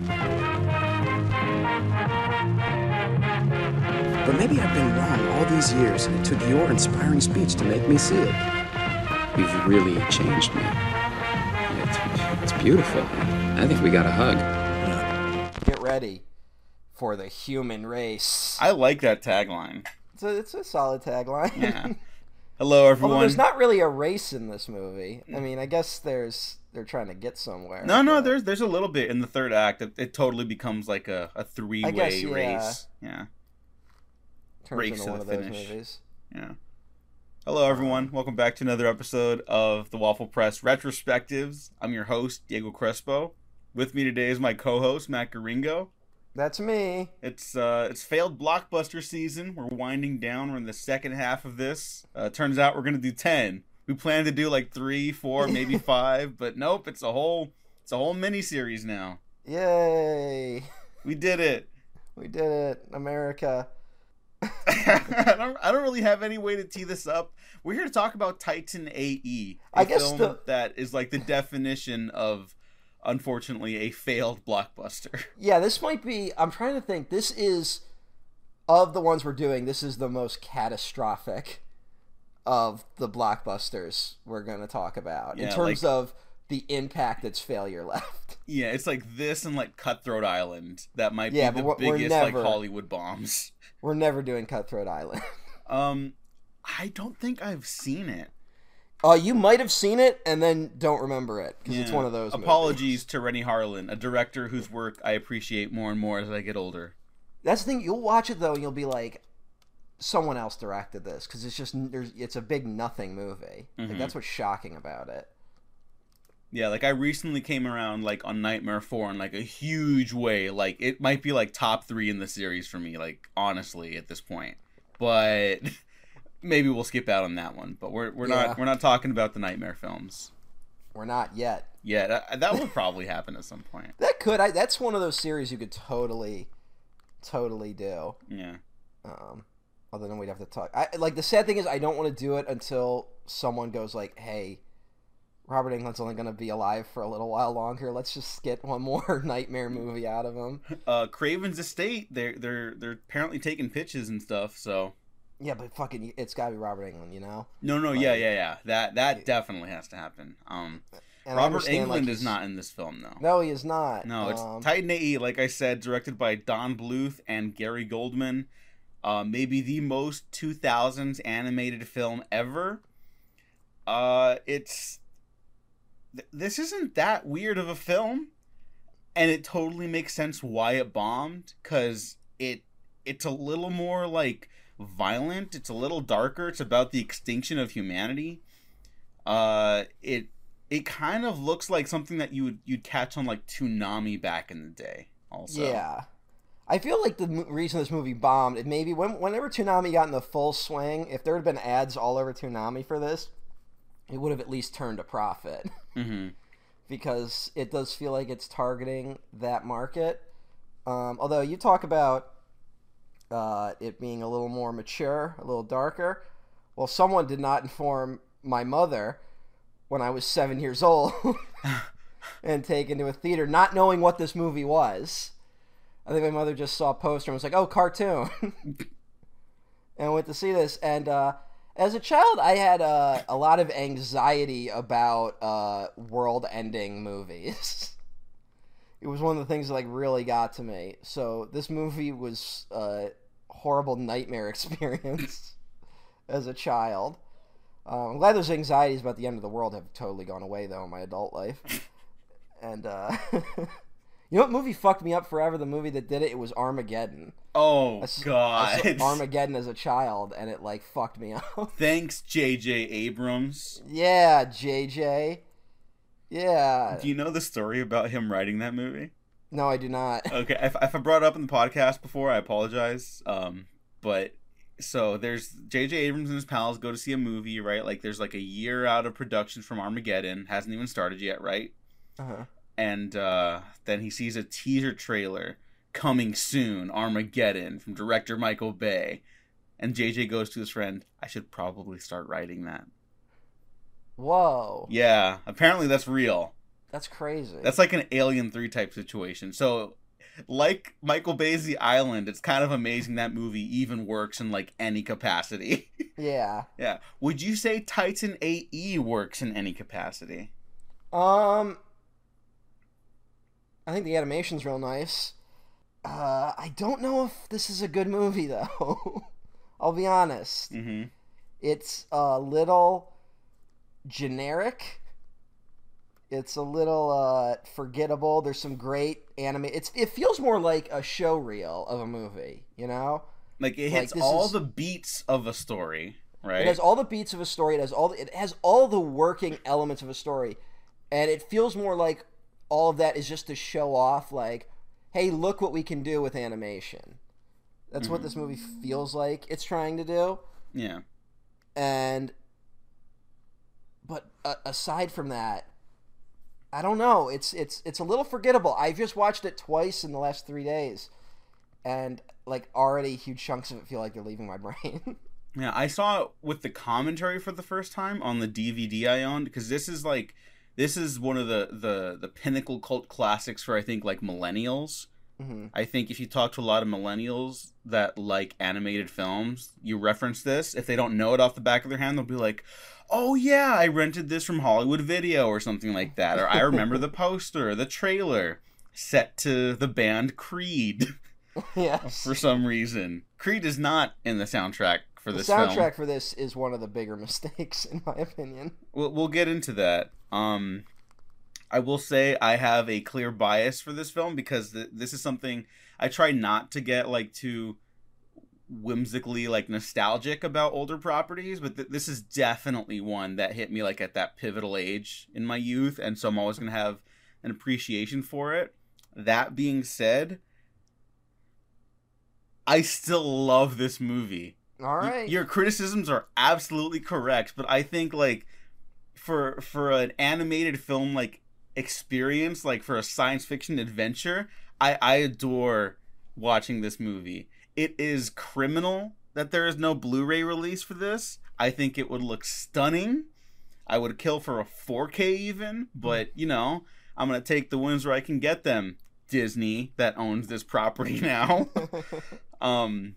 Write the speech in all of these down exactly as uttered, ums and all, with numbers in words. But maybe I've been wrong all these years, and it took your inspiring speech to make me see it. You've really changed me. It's, it's beautiful. I think we got a hug. Get ready for the human race. I like that tagline. It's a, it's a solid tagline. Yeah. Hello, everyone. Although there's not really a race in this movie. I mean, I guess there's they're trying to get somewhere. No, no, there's there's a little bit in the third act. It, it totally becomes like a, a three-way I guess, yeah. race. Yeah. Turns Breaks into one of those finish. movies. Yeah. Hello, everyone. Welcome back to another episode of the Waffle Press Retrospectives. I'm your host, Diego Crespo. With me today is my co-host, Matt Garingo. That's me. It's uh, it's failed blockbuster season. We're winding down. We're in the second half of this. Uh, turns out we're gonna do ten. We planned to do like three, four, maybe five, but nope. It's a whole it's a whole mini series now. Yay! We did it. We did it, America. I don't I don't really have any way to tee this up. We're here to talk about Titan A E, a I guess film the... that is like the definition of, unfortunately, a failed blockbuster. Yeah, this might be, I'm trying to think, this is, of the ones we're doing, this is the most catastrophic of the blockbusters we're going to talk about, yeah, in terms like, of the impact that's failure left. Yeah, it's like this and like Cutthroat Island that might yeah, be the biggest never, like Hollywood bombs. We're never doing Cutthroat Island. um, I don't think I've seen it. Uh, you might have seen it and then don't remember it, because yeah. it's one of those Apologies movies. to Renny Harlin, a director whose work I appreciate more and more as I get older. That's the thing. You'll watch it, though, and you'll be like, someone else directed this, because it's just there's, it's a big nothing movie. Mm-hmm. Like, that's what's shocking about it. Yeah, like, I recently came around, like, on Nightmare four in, like, a huge way. Like, it might be, like, top three in the series for me, like, honestly, at this point. But... maybe we'll skip out on that one, but we're we're yeah. not we're not talking about the Nightmare films. We're not yet. Yeah, that, that would probably happen at some point. That could. I, that's one of those series you could totally, totally do. Yeah. Um. Other than we'd have to talk. I like the sad thing is I don't want to do it until someone goes like, "Hey, Robert Englund's only going to be alive for a little while longer. Let's just get one more Nightmare movie out of him." Uh, Craven's Estate. They're they're they're apparently taking pitches and stuff. So. Yeah, but fucking, it's gotta be Robert Englund, you know? No, no, like, yeah, yeah, yeah. That that yeah. definitely has to happen. Um, Robert Englund like is not in this film, though. No, he is not. No, it's um, Titan A E, like I said, directed by Don Bluth and Gary Goldman. Uh, maybe the most two thousands animated film ever. Uh, it's... Th this isn't that weird of a film, and it totally makes sense why it bombed, because it it's a little more, like... violent. It's a little darker. It's about the extinction of humanity. Uh, it it kind of looks like something that you would you'd catch on like Toonami back in the day. Also, yeah, I feel like the m reason this movie bombed, it maybe when whenever Toonami got in the full swing, if there had been ads all over Toonami for this, it would have at least turned a profit. Mm-hmm. Because it does feel like it's targeting that market. Um, although you talk about. Uh, it being a little more mature, a little darker. Well, someone did not inform my mother when I was seven years old and taken to a theater, not knowing what this movie was. I think my mother just saw a poster and was like, "Oh, cartoon," and went to see this. And uh, as a child, I had uh, a lot of anxiety about uh, world-ending movies. It was one of the things that like really got to me. So this movie was a horrible nightmare experience as a child. Uh, I'm glad those anxieties about the end of the world have totally gone away though in my adult life. And uh, you know what movie fucked me up forever? The movie that did it, it was Armageddon. Oh I, God! I saw Armageddon as a child, and it like fucked me up. Thanks, J J Abrams. Yeah, J J. Yeah. Do you know the story about him writing that movie? No, I do not. Okay, if, if I brought it up in the podcast before, I apologize. Um, but so there's J J Abrams and his pals go to see a movie, right? Like there's like a year out of production from Armageddon, hasn't even started yet, right? Uh-huh. And uh, then he sees a teaser trailer, "Coming soon, Armageddon," from director Michael Bay, and J J goes to his friend, "I should probably start writing that." Whoa. Yeah, apparently that's real. That's crazy. That's like an Alien three type situation. So, like Michael Bay's The Island, it's kind of amazing that movie even works in like any capacity. Yeah. Yeah. Would you say Titan A E works in any capacity? Um, I think the animation's real nice. Uh, I don't know if this is a good movie though. I'll be honest. Mm-hmm. It's a little generic. It's a little uh, forgettable. There's some great anime. It's it feels more like a show reel of a movie, you know? Like it hits like all is, the beats of a story, right? It has all the beats of a story. It has all the, it has all the working elements of a story, and it feels more like all of that is just to show off. Like, hey, look what we can do with animation. That's mm-hmm. what this movie feels like it's trying to do. Yeah, and but uh, aside from that. I don't know. It's it's it's a little forgettable. I've just watched it twice in the last three days, and like already huge chunks of it feel like they're leaving my brain. Yeah, I saw it with the commentary for the first time on the D V D I owned, because this is like this is one of the the the pinnacle cult classics for I think like millennials. Mm-hmm. I think if you talk to a lot of millennials that like animated films, you reference this. If they don't know it off the back of their hand, they'll be like, oh yeah, I rented this from Hollywood Video or something like that. Or I remember the poster, the trailer, set to the band Creed. Yes. For some reason. Creed is not in the soundtrack for this film. The soundtrack for this is one of the bigger mistakes, in my opinion. We'll, we'll get into that. Um... I will say I have a clear bias for this film because th- this is something I try not to get like too whimsically like nostalgic about older properties, but th- this is definitely one that hit me like at that pivotal age in my youth, and so I'm always going to have an appreciation for it. That being said, I still love this movie. All right. Y- your criticisms are absolutely correct, but I think like for for an animated film like experience, like for a science fiction adventure, I, I adore watching this movie. It is criminal that there is no Blu-ray release for this. I think it would look stunning. I would kill for a four K even, but you know, I'm gonna take the wins where I can get them. Disney, that owns this property now. um,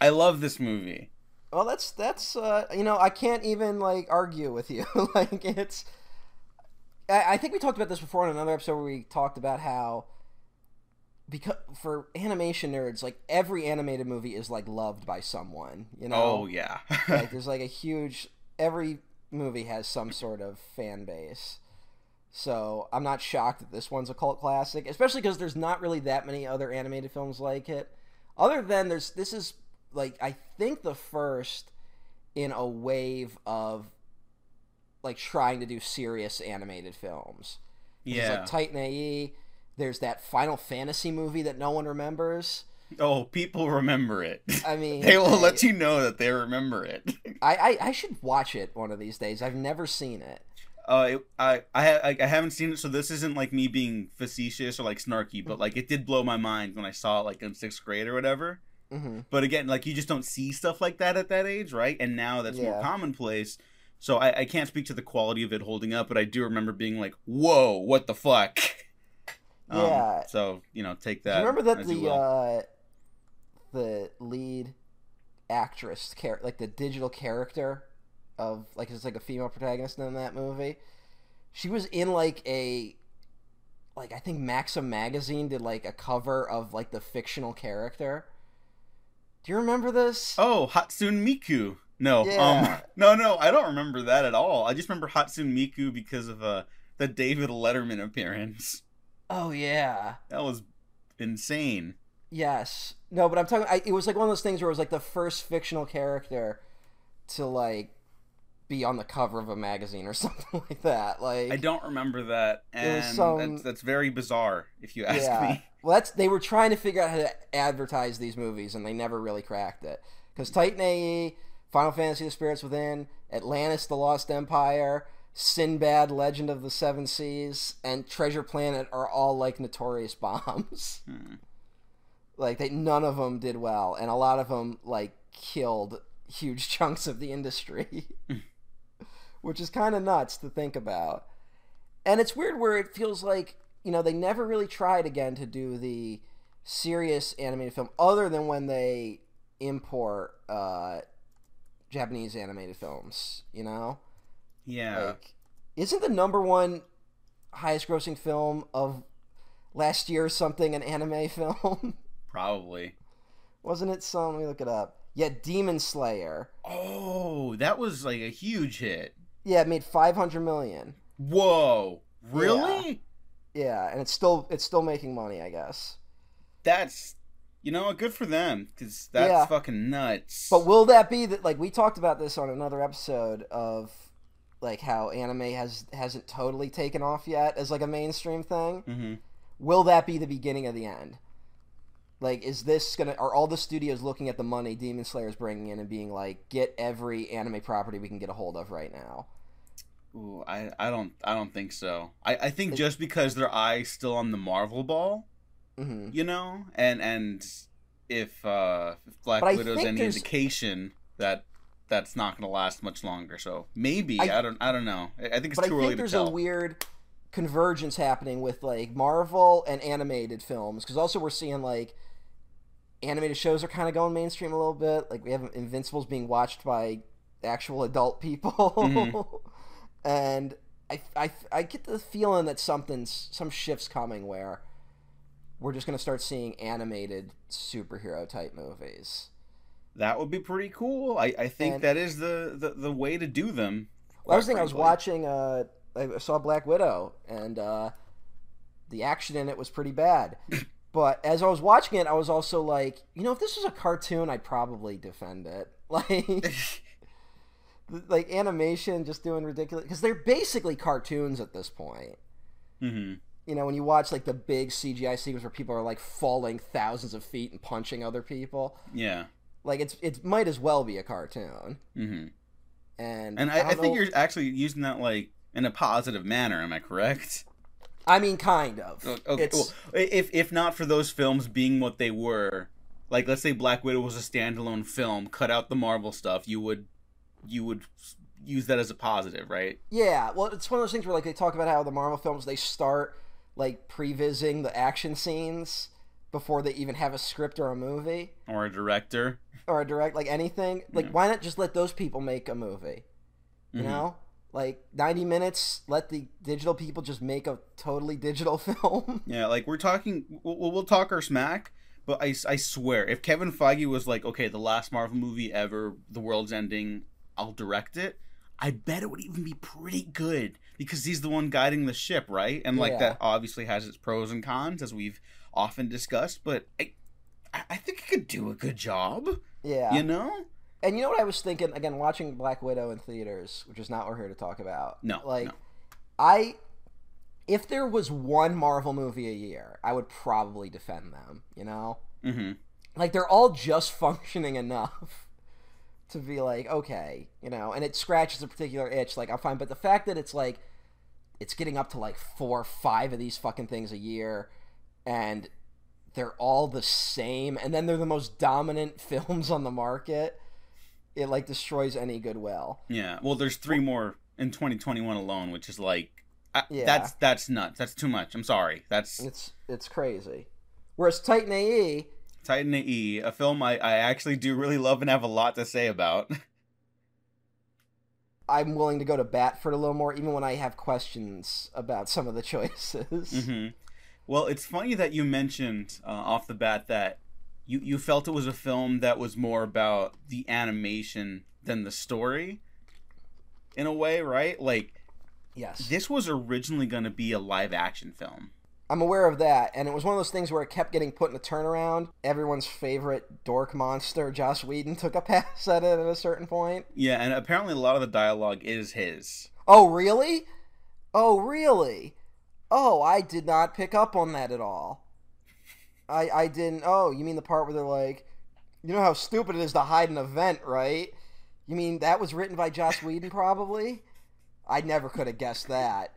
I love this movie. Well, that's that's uh, you know, I can't even like argue with you. Like it's. I think we talked about this before in another episode where we talked about how because for animation nerds, like every animated movie is like loved by someone, you know? Oh yeah. Like there's like a huge, every movie has some sort of fan base. So I'm not shocked that this one's a cult classic, especially because there's not really that many other animated films like it. Other than there's, this is like, I think the first in a wave of like trying to do serious animated films. Yeah. Like Titan A E. There's that Final Fantasy movie that no one remembers. Oh, people remember it. I mean, they will I, let you know that they remember it. I, I, I should watch it one of these days. I've never seen it. Uh, I, I, I haven't seen it, so this isn't like me being facetious or like snarky, but like it did blow my mind when I saw it like in sixth grade or whatever. Mm-hmm. But again, like you just don't see stuff like that at that age, right? And now that's yeah. more commonplace. So I, I can't speak to the quality of it holding up, but I do remember being like, whoa, what the fuck? Um, yeah. So, you know, take that. Do you remember that the uh, the lead actress, char- like the digital character of, like, it's like a female protagonist in that movie? She was in like a, like I think Maxim magazine did like a cover of like the fictional character. Do you remember this? Oh, Hatsune Miku. No, yeah. um, no, no, I don't remember that at all. I just remember Hatsune Miku because of uh, the David Letterman appearance. Oh, yeah. That was insane. Yes. No, but I'm talking, I, it was like one of those things where it was like the first fictional character to like be on the cover of a magazine or something like that. Like I don't remember that. And some, that's, that's very bizarre if you ask yeah. me. Well, that's, they were trying to figure out how to advertise these movies and they never really cracked it. Because Titan A E, Final Fantasy, The Spirits Within, Atlantis, The Lost Empire, Sinbad, Legend of the Seven Seas, and Treasure Planet are all, like, notorious bombs. Hmm. Like, they, none of them did well, and a lot of them, like, killed huge chunks of the industry, which is kind of nuts to think about. And it's weird where it feels like, you know, they never really tried again to do the serious animated film other than when they import uh, Japanese animated films, you know? Yeah. Like, isn't the number one highest grossing film of last year or something an anime film? Probably. Wasn't it some? Let me look it up. Yeah, Demon Slayer. Oh, that was like a huge hit. Yeah, it made five hundred million. Whoa, really? Yeah. yeah, and it's still it's still making money, I guess. That's, you know, good for them, because that's yeah. fucking nuts. But will that be that? Like, we talked about this on another episode of like how anime has hasn't totally taken off yet as like a mainstream thing. Mm-hmm. Will that be the beginning of the end? Like, is this gonna? Are all the studios looking at the money Demon Slayer's bringing in and being like, get every anime property we can get a hold of right now? Ooh, I, I don't I don't think so. I, I think it, just because their eye's still on the Marvel ball, mm-hmm. you know, and and if, uh, if Black Widow's any there's... indication, that that's not going to last much longer. So maybe I, I don't I don't know. I think it's too I early to tell. But I think there's a weird convergence happening with like Marvel and animated films, because also we're seeing like. Animated shows are kind of going mainstream a little bit. Like, we have Invincibles being watched by actual adult people. Mm-hmm. And I, I, I get the feeling that something's, some shift's coming where we're just going to start seeing animated superhero-type movies. That would be pretty cool. I, I think and, that is the, the, the way to do them. Well, I was thinking, I was watching, uh, I saw Black Widow, and uh, the action in it was pretty bad. But as I was watching it, I was also like, you know, if this was a cartoon, I'd probably defend it. Like, like animation just doing ridiculous... Because they're basically cartoons at this point. Mm-hmm. You know, when you watch, like, the big C G I sequence where people are, like, falling thousands of feet and punching other people. Yeah. Like, it's it might as well be a cartoon. Mm-hmm. And, and I, I, I think know... you're actually using that, like, in a positive manner. Am I correct? I mean, kind of. Okay, it's... Well, if if not for those films being what they were, like, let's say Black Widow was a standalone film, cut out the Marvel stuff, you would you would use that as a positive, right? Yeah. Well, it's one of those things where, like, they talk about how the Marvel films, they start, like, prevising the action scenes before they even have a script or a movie. Or a director. Or a direct, like, anything. Like, yeah. Why not just let those people make a movie? You mm-hmm. know? Like, ninety minutes, let the digital people just make a totally digital film. Yeah, like, we're talking, we'll, we'll talk our smack, but I, I swear, if Kevin Feige was like, okay, the last Marvel movie ever, the world's ending, I'll direct it, I bet it would even be pretty good, because he's the one guiding the ship, right? And, like, yeah. that obviously has its pros and cons, as we've often discussed, but I, I think he could do a good job. Yeah. You know? And you know what I was thinking, again, watching Black Widow in theaters, which is not what we're here to talk about. No, Like, no. I, if there was one Marvel movie a year, I would probably defend them, you know? Mm-hmm. Like, they're all just functioning enough to be like, okay, you know, and it scratches a particular itch, like, I'm fine. But the fact that it's like, it's getting up to like four or five of these fucking things a year, and they're all the same, and then they're the most dominant films on the market... It, like, destroys any goodwill. Yeah. Well, there's three more in twenty twenty-one alone, which is, like, I, yeah. that's that's nuts. That's too much. I'm sorry. That's... It's it's crazy. Whereas Titan A E... Titan A E, a film I, I actually do really love and have a lot to say about. I'm willing to go to bat for it a little more, even when I have questions about some of the choices. Mm-hmm. Well, it's funny that you mentioned, uh, off the bat, that You you felt it was a film that was more about the animation than the story, in a way, right? Like, yes, this was originally going to be a live action film. I'm aware of that, and it was one of those things where it kept getting put in a turnaround. Everyone's favorite dork monster, Joss Whedon, took a pass at it at a certain point. Yeah, and apparently a lot of the dialogue is his. Oh, really? Oh, really? Oh, I did not pick up on that at all. I, I didn't... Oh, you mean the part where they're like, you know how stupid it is to hide an event, right? You mean that was written by Joss Whedon, probably? I never could have guessed that.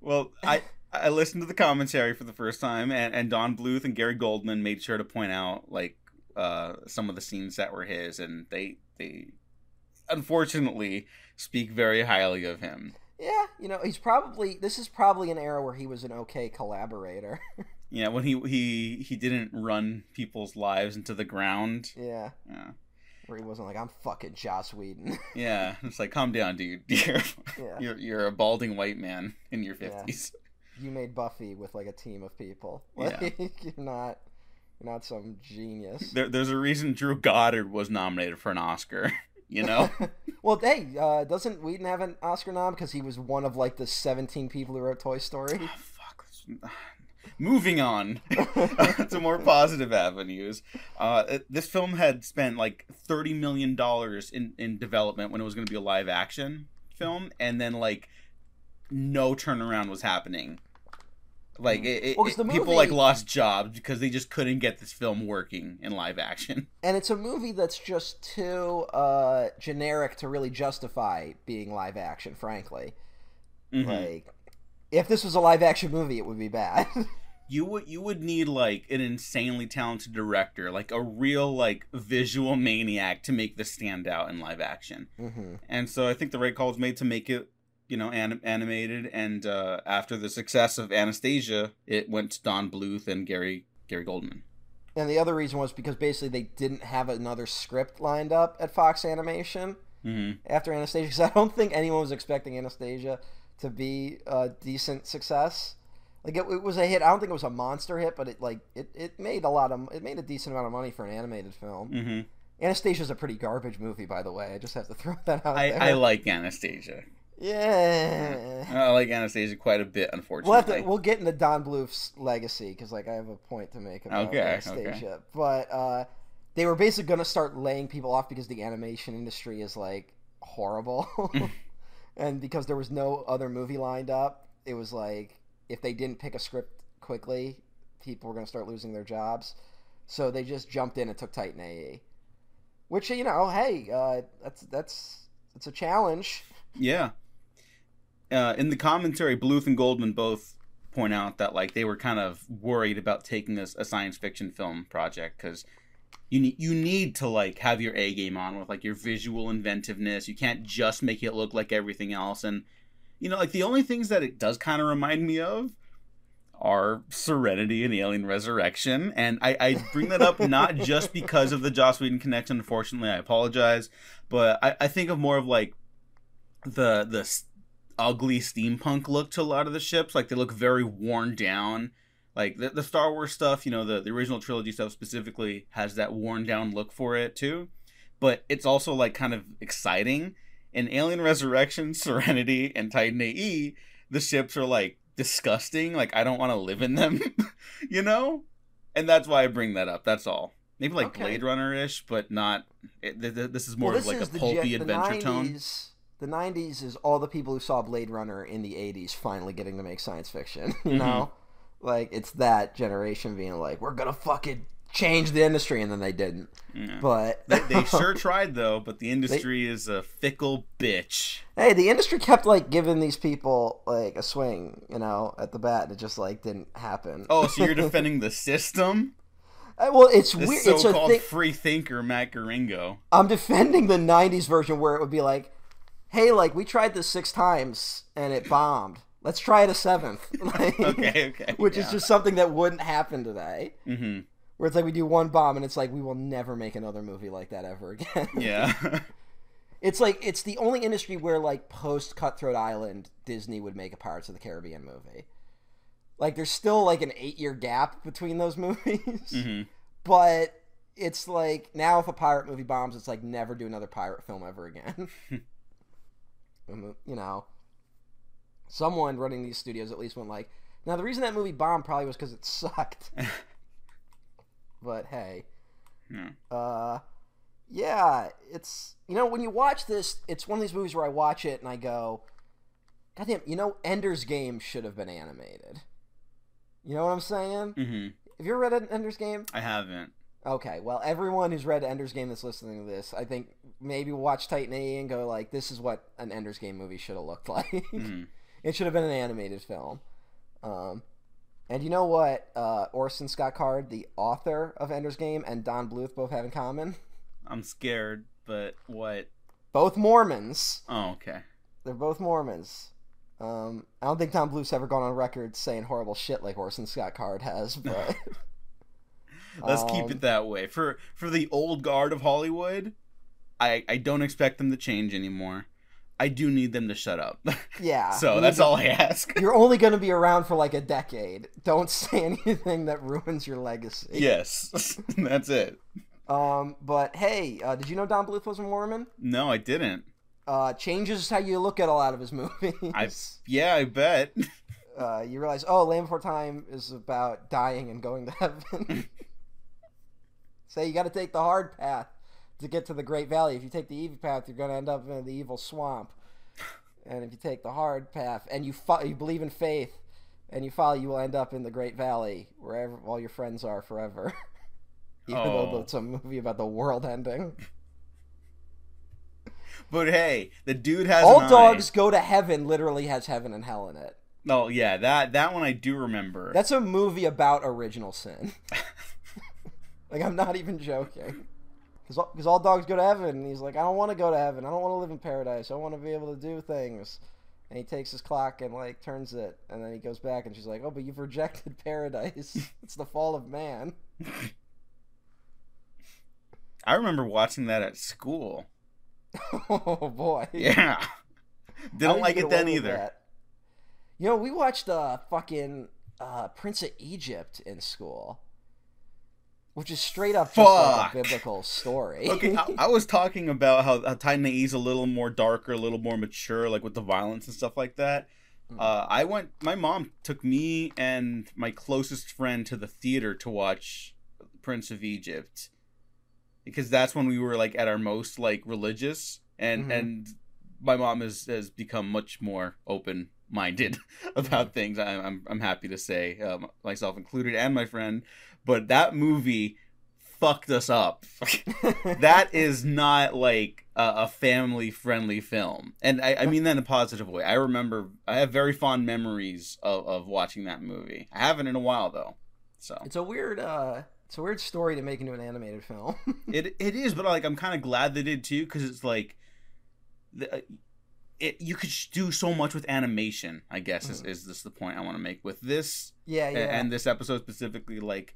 Well, I, I listened to the commentary for the first time, and, and Don Bluth and Gary Goldman made sure to point out, like, uh, some of the scenes that were his, and they, they unfortunately speak very highly of him. Yeah, you know, he's probably, this is probably an era where he was an okay collaborator. Yeah, when he he he didn't run people's lives into the ground. Yeah. Yeah. Where he wasn't like, I'm fucking Joss Whedon. Yeah, it's like, calm down, dude. You're, yeah. you're, you're a balding white man in your fifties. Yeah. You made Buffy with like a team of people. Like, yeah. You're not, you're not some genius. There, there's a reason Drew Goddard was nominated for an Oscar, you know? Well, hey, uh, doesn't Whedon have an Oscar nom? Because he was one of like the seventeen people who wrote Toy Story. Oh, fuck. Moving on to more positive avenues, uh, this film had spent like thirty million dollars in, in development when it was going to be a live action film, and then like no turnaround was happening. Like it, it, well, it, movie, people like lost jobs because they just couldn't get this film working in live action. And it's a movie that's just too uh, generic to really justify being live action, frankly. Mm-hmm. Like, if this was a live action movie, it would be bad. You would you would need like an insanely talented director, like a real like visual maniac, to make this stand out in live action. Mm-hmm. And so I think the right call was made to make it, you know, anim animated. And uh, after the success of Anastasia, it went to Don Bluth and Gary Gary Goldman. And the other reason was because basically they didn't have another script lined up at Fox Animation mm-hmm. after Anastasia, because I don't think anyone was expecting Anastasia to be a decent success. Like, it, it was a hit. I don't think it was a monster hit, but it like it, it made a lot of it made a decent amount of money for an animated film. Mm-hmm. Anastasia's a pretty garbage movie, by the way. I just have to throw that out I, there. I like Anastasia. Yeah. I like Anastasia quite a bit, unfortunately. We'll, have to, we'll get into Don Bluth's legacy, because like I have a point to make about okay, Anastasia. Okay. But uh, they were basically going to start laying people off because the animation industry is like horrible. And because there was no other movie lined up, it was like, if they didn't pick a script quickly, people were going to start losing their jobs. So they just jumped in and took Titan A E. Which, you know, hey, uh, that's, that's, it's a challenge. Yeah. Uh, in the commentary, Bluth and Goldman both point out that, like, they were kind of worried about taking a, a science fiction film project because you need you need to like have your A game on with like your visual inventiveness. You can't just make it look like everything else. And you know, like the only things that it does kind of remind me of are Serenity and Alien Resurrection. And I, I bring that up not just because of the Joss Whedon connection. Unfortunately, I apologize, but I, I think of more of like the the ugly steampunk look to a lot of the ships. Like they look very worn down. Like, the, the Star Wars stuff, you know, the, the original trilogy stuff specifically has that worn-down look for it, too. But it's also, like, kind of exciting. In Alien Resurrection, Serenity, and Titan A E, the ships are, like, disgusting. Like, I don't want to live in them, you know? And that's why I bring that up. That's all. Maybe, like, okay. Blade Runner-ish, but not... It, th th this is more well, this of, like, a pulpy adventure tone. The nineties is all the people who saw Blade Runner in the eighties finally getting to make science fiction, you mm-hmm. know? Like, it's that generation being like, we're going to fucking change the industry, and then they didn't. Yeah. But they, they sure tried, though, but the industry they, is a fickle bitch. Hey, the industry kept, like, giving these people, like, a swing, you know, at the bat, and it just, like, didn't happen. Oh, so you're defending the system? Uh, well, it's this weird. This so-called thi free thinker, Matt Garingo. I'm defending the nineties version where it would be like, hey, like, we tried this six times, and it bombed. Let's try it a seventh. Like, okay, okay. Which yeah. is just something that wouldn't happen today. Mm-hmm. Where it's like we do one bomb and it's like we will never make another movie like that ever again. Yeah. It's like it's the only industry where like post Cutthroat Island Disney would make a Pirates of the Caribbean movie. Like there's still like an eight year gap between those movies. Mm-hmm. But it's like now if a pirate movie bombs, it's like never do another pirate film ever again. You know. Someone running these studios at least went like, now the reason that movie bombed probably was because it sucked. But hey, yeah. Uh, yeah, it's, you know, when you watch this, it's one of these movies where I watch it and I go, goddamn, you know, Ender's Game should have been animated. You know what I'm saying? Mm-hmm. Have you ever read Ender's Game? I haven't. Okay, well, everyone who's read Ender's Game that's listening to this, I think maybe watch Titan A E and go like, this is what an Ender's Game movie should have looked like. Mm-hmm. It should have been an animated film. Um, and you know what uh, Orson Scott Card, the author of Ender's Game, and Don Bluth both have in common? I'm scared, but what? Both Mormons. Oh, okay. They're both Mormons. Um, I don't think Don Bluth's ever gone on record saying horrible shit like Orson Scott Card has, but... Let's um, keep it that way. For for the old guard of Hollywood, I, I don't expect them to change anymore. I do need them to shut up. Yeah. So that's all I ask. You're only going to be around for like a decade. Don't say anything that ruins your legacy. Yes. That's it. Um, but hey, uh, did you know Don Bluth was a Mormon? No, I didn't. Uh, changes how you look at a lot of his movies. I, yeah, I bet. Uh, you realize, oh, Land Before Time is about dying and going to heaven. Say so you got to take the hard path to get to the Great Valley. If you take the easy path, you're going to end up in the evil swamp. And if you take the hard path and you fo- you believe in faith and you follow, you will end up in the Great Valley where all your friends are forever. Even oh. though it's a movie about the world ending. But hey, the dude has All an Dogs eye. Go to Heaven literally has heaven and hell in it. Oh, yeah, that, that one I do remember. That's a movie about original sin. Like, I'm not even joking. Because all, all dogs go to heaven. And he's like, I don't want to go to heaven. I don't want to live in paradise. I want to be able to do things. And he takes his clock and, like, turns it. And then he goes back and she's like, oh, but you've rejected paradise. It's the fall of man. I remember watching that at school. Oh, boy. Yeah. Didn't like it then either. That. You know, we watched uh, fucking uh, Prince of Egypt in school. Which is straight up just like a biblical story. Okay, I, I was talking about how, how Titan A E is a little more darker, a little more mature, like with the violence and stuff like that. Mm-hmm. Uh, I went. My mom took me and my closest friend to the theater to watch Prince of Egypt because that's when we were like at our most like religious, and mm-hmm. and my mom has has become much more open minded about things. I, I'm I'm happy to say, uh, myself included, and my friend. But that movie fucked us up. That is not like a, a family-friendly film. And I, I mean that in a positive way. I remember, I have very fond memories of, of watching that movie. I haven't in a while, though. So It's a weird uh, it's a weird story to make into an animated film. it It is, but like I'm kind of glad they did, too, because it's like... The, It, you could do so much with animation, I guess, is, is this the point I want to make with this? Yeah, yeah. And this episode specifically, like,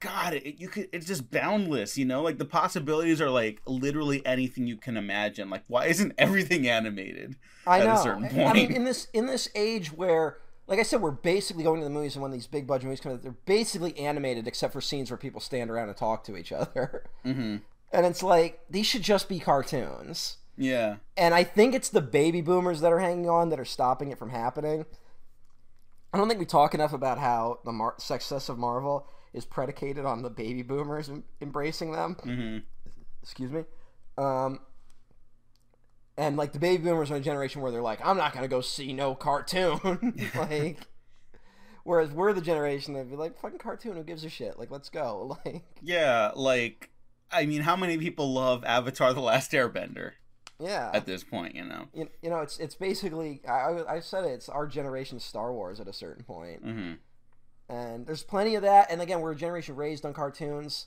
God, it, you could, it's just boundless, you know? Like, the possibilities are, like, literally anything you can imagine. Like, why isn't everything animated I at know. a certain point? I mean, in this, in this age where, like I said, we're basically going to the movies, and when these big-budget movies come out, they're basically animated except for scenes where people stand around and talk to each other. Mm-hmm. And it's like, these should just be cartoons. Yeah. And I think it's the baby boomers that are hanging on that are stopping it from happening. I don't think we talk enough about how the mar- success of Marvel is predicated on the baby boomers em- embracing them. Mm-hmm. Excuse me. Um, and, like, the baby boomers are in a generation where they're like, I'm not going to go see no cartoon. Like, whereas we're the generation that'd be like, fucking cartoon, who gives a shit? Like, let's go. Like, yeah, like, I mean, how many people love Avatar: The Last Airbender? Yeah. At this point, you know. You, you know, it's it's basically, I, I said it, it's our generation Star Wars at a certain point. Mm-hmm. And there's plenty of that. And again, we're a generation raised on cartoons,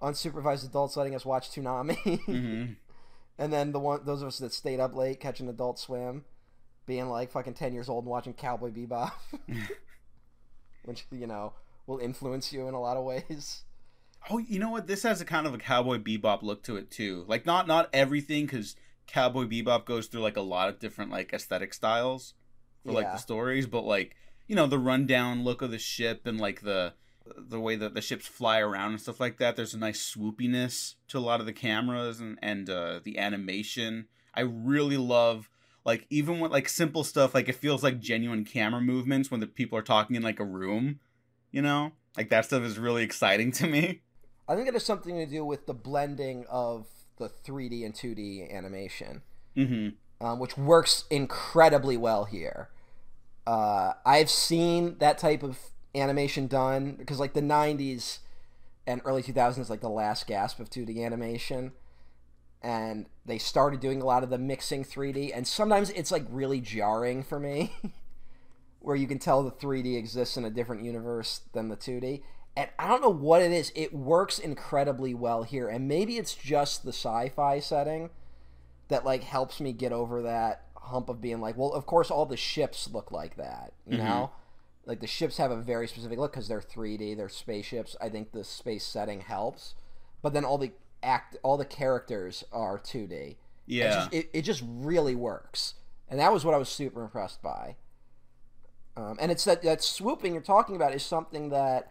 unsupervised adults letting us watch Toonami. Mm-hmm. And then the one, those of us that stayed up late catching Adult Swim, being like fucking ten years old and watching Cowboy Bebop. Which, you know, will influence you in a lot of ways. Oh, you know what? This has a kind of a Cowboy Bebop look to it, too. Like, not, not everything, because... Cowboy Bebop goes through like a lot of different like aesthetic styles for like yeah. the stories, but like, you know, the rundown look of the ship and like the the way that the ships fly around and stuff like that. There's a nice swoopiness to a lot of the cameras and and uh, the animation. I really love like even with like simple stuff, like it feels like genuine camera movements when the people are talking in like a room. You know, like that stuff is really exciting to me. I think it has something to do with the blending of the three D and two D animation, mm-hmm. um, which works incredibly well here. Uh, I've seen that type of animation done because, like, the nineties and early two thousands, like the last gasp of two D animation, and they started doing a lot of the mixing three D, and sometimes it's like really jarring for me, where you can tell the three D exists in a different universe than the two D. And I don't know what it is. It works incredibly well here. And maybe it's just the sci-fi setting that, like, helps me get over that hump of being like, well, of course all the ships look like that, you mm-hmm. know? Like, the ships have a very specific look because they're three D, they're spaceships. I think the space setting helps. But then all the act, all the characters are two D. Yeah. It's just, it, it just really works. And that was what I was super impressed by. Um, and it's that, that swooping you're talking about is something that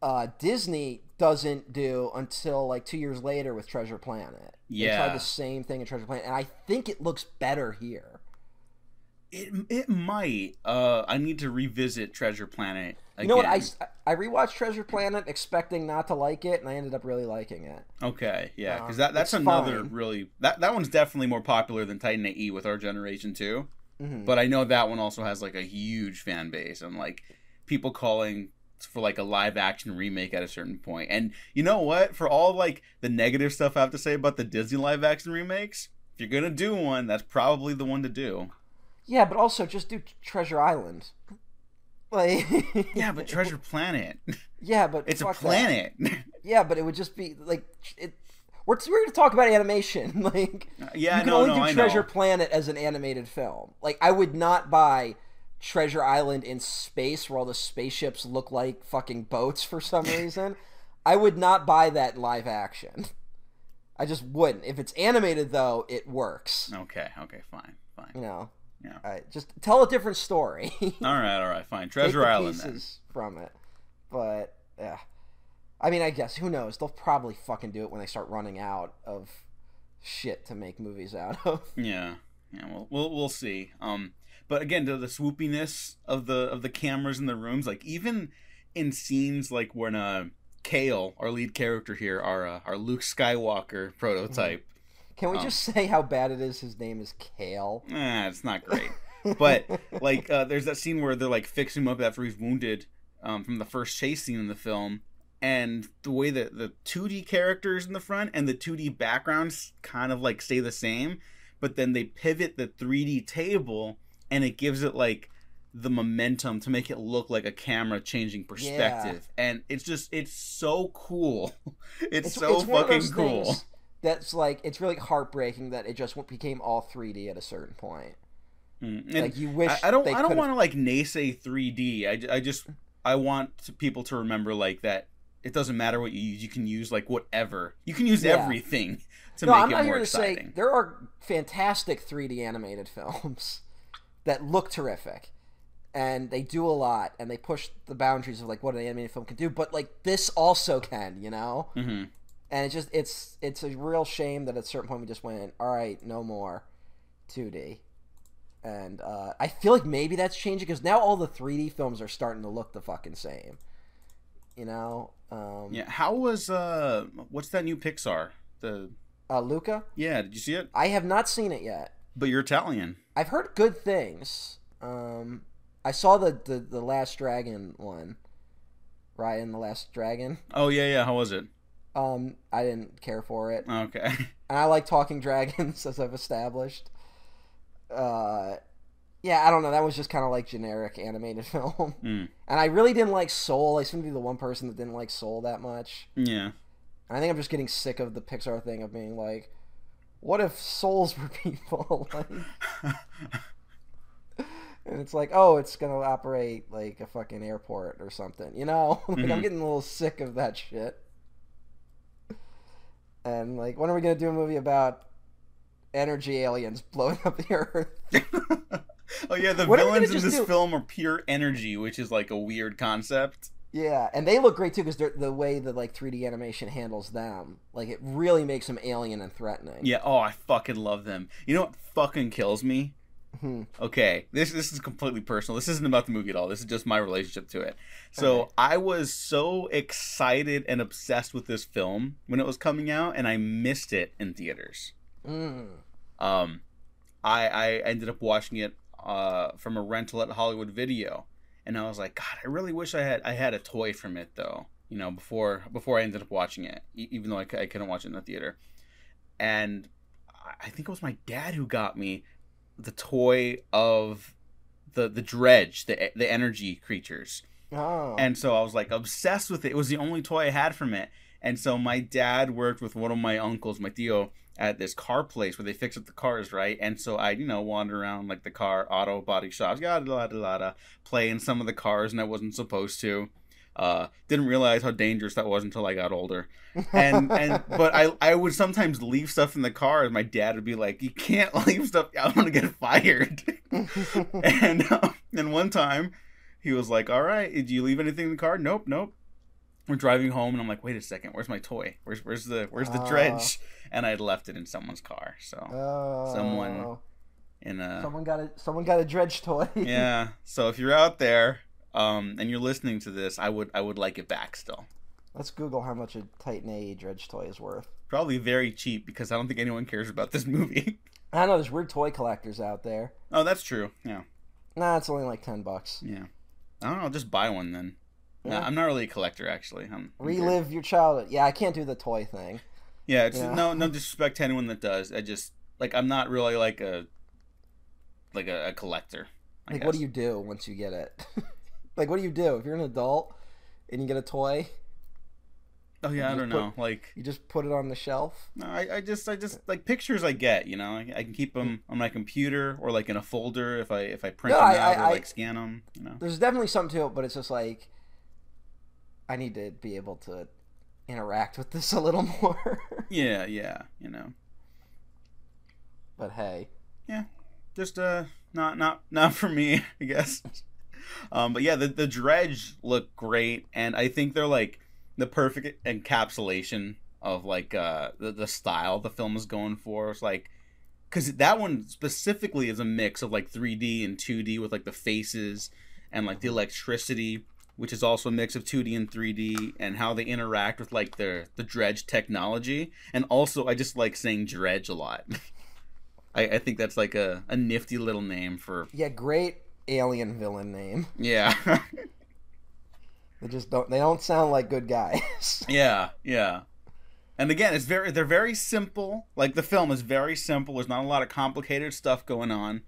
uh, Disney doesn't do until, like, two years later with Treasure Planet. Yeah. They tried the same thing in Treasure Planet, and I think it looks better here. It it might. Uh, I need to revisit Treasure Planet again. You know what? I, I rewatched Treasure Planet expecting not to like it, and I ended up really liking it. Okay, yeah, because uh, that, that's another fine. really... That, that one's definitely more popular than Titan A E with our generation, too. Mm-hmm. But I know that one also has, like, a huge fan base, and, like, people calling for, like, a live-action remake at a certain point. And you know what? For all, like, the negative stuff I have to say about the Disney live-action remakes, if you're going to do one, that's probably the one to do. Yeah, but also just do Treasure Island. Like, yeah, but Treasure Planet. Yeah, but it's a planet. That. Yeah, but it would just be like it. We're we're going to talk about animation. Like, uh, yeah, you can no, only no, do I Treasure know. Planet as an animated film. Like, I would not buy Treasure Island in space, where all the spaceships look like fucking boats for some reason. I would not buy that live action. I just wouldn't. If it's animated, though, it works. Okay. Okay. Fine. Fine. You know. Yeah. All right, just tell a different story. all right, all right, fine. Treasure Take the Island pieces then. From it, but yeah, I mean, I guess who knows? They'll probably fucking do it when they start running out of shit to make movies out of. Yeah, yeah. Well, we'll we'll see. Um, but again, to the swoopiness of the of the cameras in the rooms, like even in scenes like when uh Kale, our lead character here, our uh, our Luke Skywalker prototype. Mm-hmm. Can we just um, say how bad it is? His name is Kale. Eh, it's not great. But, like, uh, there's that scene where they're, like, fixing him up after he's wounded um, from the first chase scene in the film. And the way that the two D characters in the front and the two D backgrounds kind of, like, stay the same. But then they pivot the three D table, and it gives it, like, the momentum to make it look like a camera changing perspective. Yeah. And it's just, it's so cool. It's, it's so it's fucking cool. Things. That's like, it's really heartbreaking that it just became all three D at a certain point. Mm. Like, you wish I, I don't. They I don't want to like naysay three D. I, I just I want people to remember like that. It doesn't matter what you use. You can use like whatever. You can use yeah. everything to no, make I'm it not more here to exciting. Say, there are fantastic three D animated films that look terrific, and they do a lot, and they push the boundaries of like what an animated film can do. But like this also can, you know. Mm-hmm. And it's just, it's it's a real shame that at a certain point we just went, all right, no more two D. And uh, I feel like maybe that's changing because now all the three D films are starting to look the fucking same. You know? Um, yeah, how was, uh, what's that new Pixar? The uh, Luca? Yeah, did you see it? I have not seen it yet. But you're Italian. I've heard good things. Um, I saw the, the, the Last Dragon one. Ryan, the Last Dragon. Oh, yeah, yeah, how was it? Um, I didn't care for it. Okay. And I like talking dragons, as I've established. Uh, yeah, I don't know. That was just kind of like generic animated film. Mm. And I really didn't like Soul. I seem to be the one person that didn't like Soul that much. Yeah. And I think I'm just getting sick of the Pixar thing of being like, what if souls were people? like... And it's like, oh, it's going to operate like a fucking airport or something. You know? like, mm-hmm. I'm getting a little sick of that shit. And, like, when are we going to do a movie about energy aliens blowing up the Earth? oh, yeah, the villains in this do... film are pure energy, which is, like, a weird concept. Yeah, and they look great, too, because the way the, like, three D animation handles them, like, it really makes them alien and threatening. Yeah, oh, I fucking love them. You know what fucking kills me? Hmm. Okay, this this is completely personal. This isn't about the movie at all. This is just my relationship to it. So okay. I was so excited and obsessed with this film when it was coming out, and I missed it in theaters. Mm. Um, I I ended up watching it uh from a rental at Hollywood Video, and I was like, God, I really wish I had I had a toy from it though. You know, before before I ended up watching it, even though I, I couldn't watch it in the theater. And I think it was my dad who got me the toy of the the dredge, the the energy creatures. Oh. And so I was like obsessed with it. It was the only toy I had from it. And so my dad worked with one of my uncles, my tío, at this car place where they fix up the cars, right? And so I, you know, wander around like the car auto body shops, yada, yada, yada, playing some of the cars, and I wasn't supposed to. Uh, didn't realize how dangerous that was until I got older. And and but I I would sometimes leave stuff in the car, and my dad would be like, "You can't leave stuff. I'm gonna get fired." and um, and one time, he was like, "All right, did you leave anything in the car?" "Nope, nope." We're driving home, and I'm like, "Wait a second, where's my toy? Where's where's the where's the oh. dredge?" And I had left it in someone's car. So oh. someone in a someone got a someone got a dredge toy. Yeah. So if you're out there, um, and you're listening to this, I would I would like it back still. Let's Google how much a Titan A E dredge toy is worth. Probably very cheap, because I don't think anyone cares about this movie. I know there's weird toy collectors out there. Oh, that's true. Yeah. Nah, it's only like ten bucks. Yeah. I don't know. Just buy one then. Yeah. No, I'm not really a collector, actually. I'm, I'm Relive here. Your childhood. Yeah, I can't do the toy thing. Yeah, it's, yeah. no, no disrespect to anyone that does. I just like I'm not really like a like a, a collector. I like, guess. What do you do once you get it? Like, what do you do if you're an adult and you get a toy? Oh yeah, I don't put, know. Like you just put it on the shelf. No, I, I just I just like pictures I get. You know, I, I can keep them on my computer or like in a folder if I if I print no, them I, out I, or like I, scan them. You know, there's definitely something to it, but it's just like, I need to be able to interact with this a little more. yeah, yeah, you know. But hey. Yeah, just uh, not not not for me, I guess. um, but yeah, the the dredge looked great, and I think they're like the perfect encapsulation of like uh the, the style the film is going for. It's like, because that one specifically is a mix of like three D and two D with like the faces and like the electricity, which is also a mix of two D and three D, and how they interact with like their the dredge technology. And also I just like saying dredge a lot. I, I think that's like a, a nifty little name for yeah great alien villain name. Yeah. They just don't they don't sound like good guys. yeah yeah and again, it's very they're very simple. Like the film is very simple. There's not a lot of complicated stuff going on.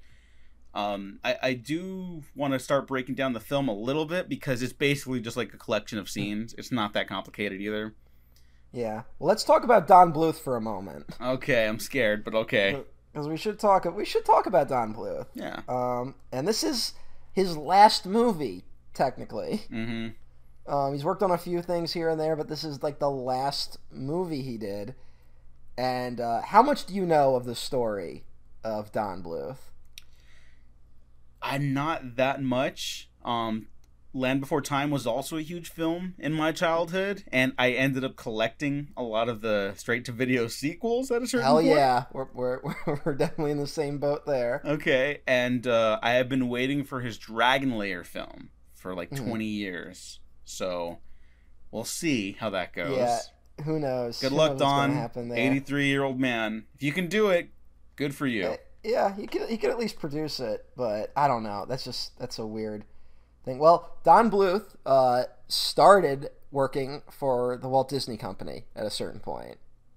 Um, I, I do want to start breaking down the film a little bit, because it's basically just like a collection of scenes. It's not that complicated either. Yeah. Well, let's talk about Don Bluth for a moment. Okay, I'm scared, but okay. Because we should talk. We should talk about Don Bluth. Yeah. Um, and this is his last movie, technically. Mm-hmm. Um, he's worked on a few things here and there, but this is like the last movie he did. And uh, how much do you know of the story of Don Bluth? I'm not that much. Um, Land Before Time was also a huge film in my childhood, and I ended up collecting a lot of the straight-to-video sequels at a certain Hell point. Hell yeah, we're, we're, we're definitely in the same boat there. Okay, and uh, I have been waiting for his Dragon Lair film for like mm-hmm. twenty years, so we'll see how that goes. Yeah, who knows? Good who luck, knows Don, eighty-three-year-old man. If you can do it, good for you. I- Yeah, he could he could at least produce it, but I don't know. That's just that's a weird thing. Well, Don Bluth uh, started working for the Walt Disney Company at a certain point,